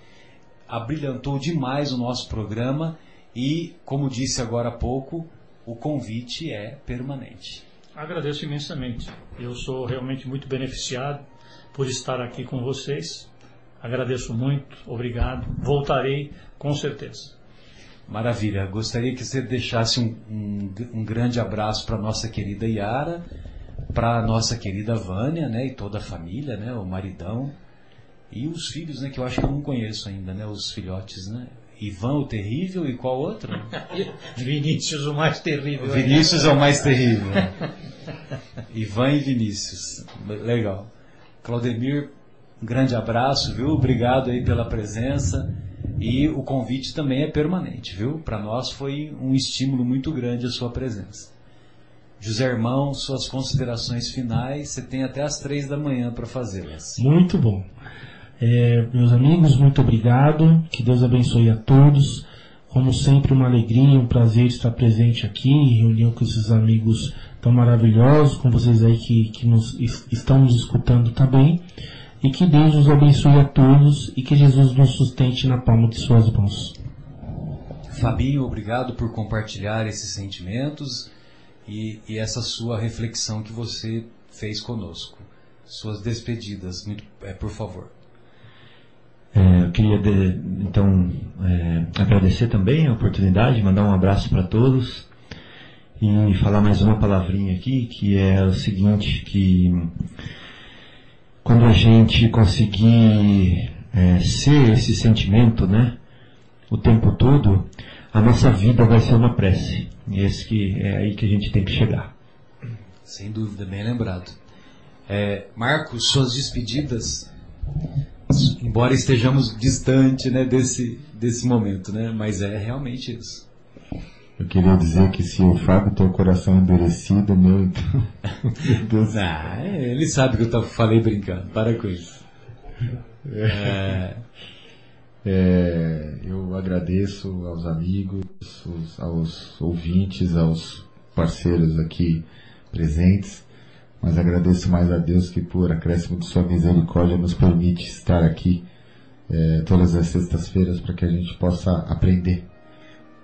Abrilhantou demais o nosso programa e, como disse agora há pouco, o convite é permanente. Agradeço imensamente. Eu sou realmente muito beneficiado por estar aqui com vocês. Agradeço muito, obrigado. Voltarei com certeza. Maravilha. Gostaria que você deixasse um, um, um grande abraço para a nossa querida Yara, para a nossa querida Vânia, né, e toda a família, né, o maridão. E os filhos, né, que eu acho que eu não conheço ainda, né, os filhotes, né? Ivan, o terrível, e qual outro? Vinícius, o mais terrível. Vinícius é o mais terrível. Ivan e Vinícius. Legal. Claudemir, um grande abraço, viu? Obrigado aí pela presença. E o convite também é permanente, viu? Para nós foi um estímulo muito grande a sua presença. José Irmão, suas considerações finais, você tem até às três da manhã para fazê-las. Muito bom. É, meus amigos, muito obrigado, que Deus abençoe a todos. Como sempre, uma alegria, um prazer estar presente aqui em reunião com esses amigos tão maravilhosos, com vocês aí que, que nos, estão nos escutando também, e que Deus os abençoe a todos e que Jesus nos sustente na palma de suas mãos. Fabinho, obrigado por compartilhar esses sentimentos e, e essa sua reflexão que você fez conosco. Suas despedidas, muito, é, por favor. É, eu queria, de, então, é, agradecer também a oportunidade, mandar um abraço para todos e falar mais uma palavrinha aqui, que é o seguinte, que quando a gente conseguir é, ser esse sentimento, né, o tempo todo, a nossa vida vai ser uma prece. E esse que é aí que a gente tem que chegar. Sem dúvida, bem lembrado. É, Marcos, suas despedidas... Embora estejamos distante, né, desse, desse momento, né, mas é realmente isso. Eu queria dizer que se o Fábio tem o coração endurecido, meu, então... meu Deus. Não, ele sabe que eu falei brincando, para com isso. É... É, eu agradeço aos amigos, aos, aos ouvintes, aos parceiros aqui presentes, mas agradeço mais a Deus que, por acréscimo de sua misericórdia, nos permite estar aqui é, todas as sextas-feiras para que a gente possa aprender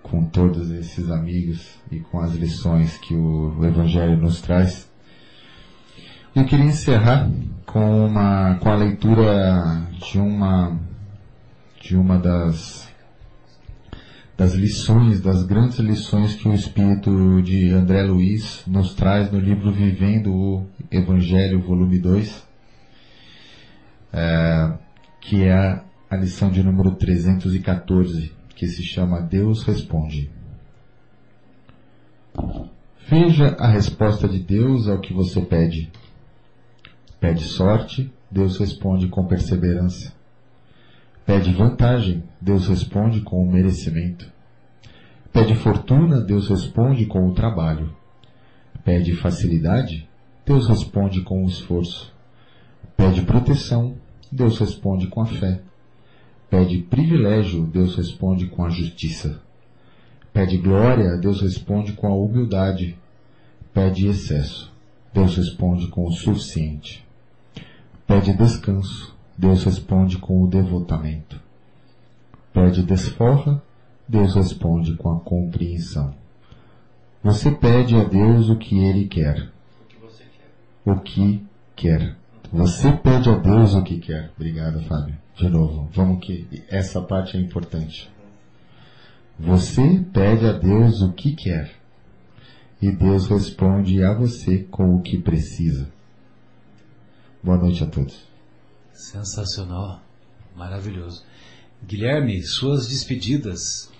com todos esses amigos e com as lições que o Evangelho nos traz. Eu queria encerrar com, uma, com a leitura de uma, de uma das, das lições, das grandes lições que o Espírito de André Luiz nos traz no livro Vivendo o Evangelho, volume dois, é, que é a lição de número trezentos e quatorze, que se chama Deus Responde. Veja a resposta de Deus ao que você pede. Pede sorte, Deus responde com perseverança. Pede vantagem, Deus responde com o merecimento. Pede fortuna, Deus responde com o trabalho. Pede facilidade, Deus responde com o esforço. Pede proteção, Deus responde com a fé. Pede privilégio, Deus responde com a justiça. Pede glória, Deus responde com a humildade. Pede excesso, Deus responde com o suficiente. Pede descanso, Deus responde com o devotamento. Pede desforra, Deus responde com a compreensão. Você pede a Deus o que Ele quer. O que você quer. O que quer. Você pede a Deus o que quer. Obrigado, Fábio. De novo, vamos que essa parte é importante. Você pede a Deus o que quer e Deus responde a você com o que precisa. Boa noite a todos. Sensacional, maravilhoso. Guilherme, suas despedidas.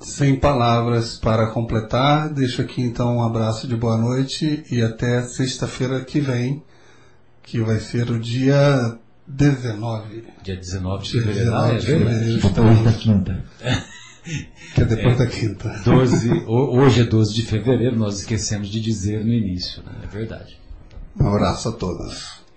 Sem palavras para completar. Deixo aqui então um abraço de boa noite e até sexta-feira que vem, que vai ser o dia dezenove. Dia dezenove de fevereiro. Ah, é verdade. Depois da quinta. Que é depois é, da quinta. doze, hoje é doze de fevereiro, nós esquecemos de dizer no início. Né? É verdade. Um abraço a todos.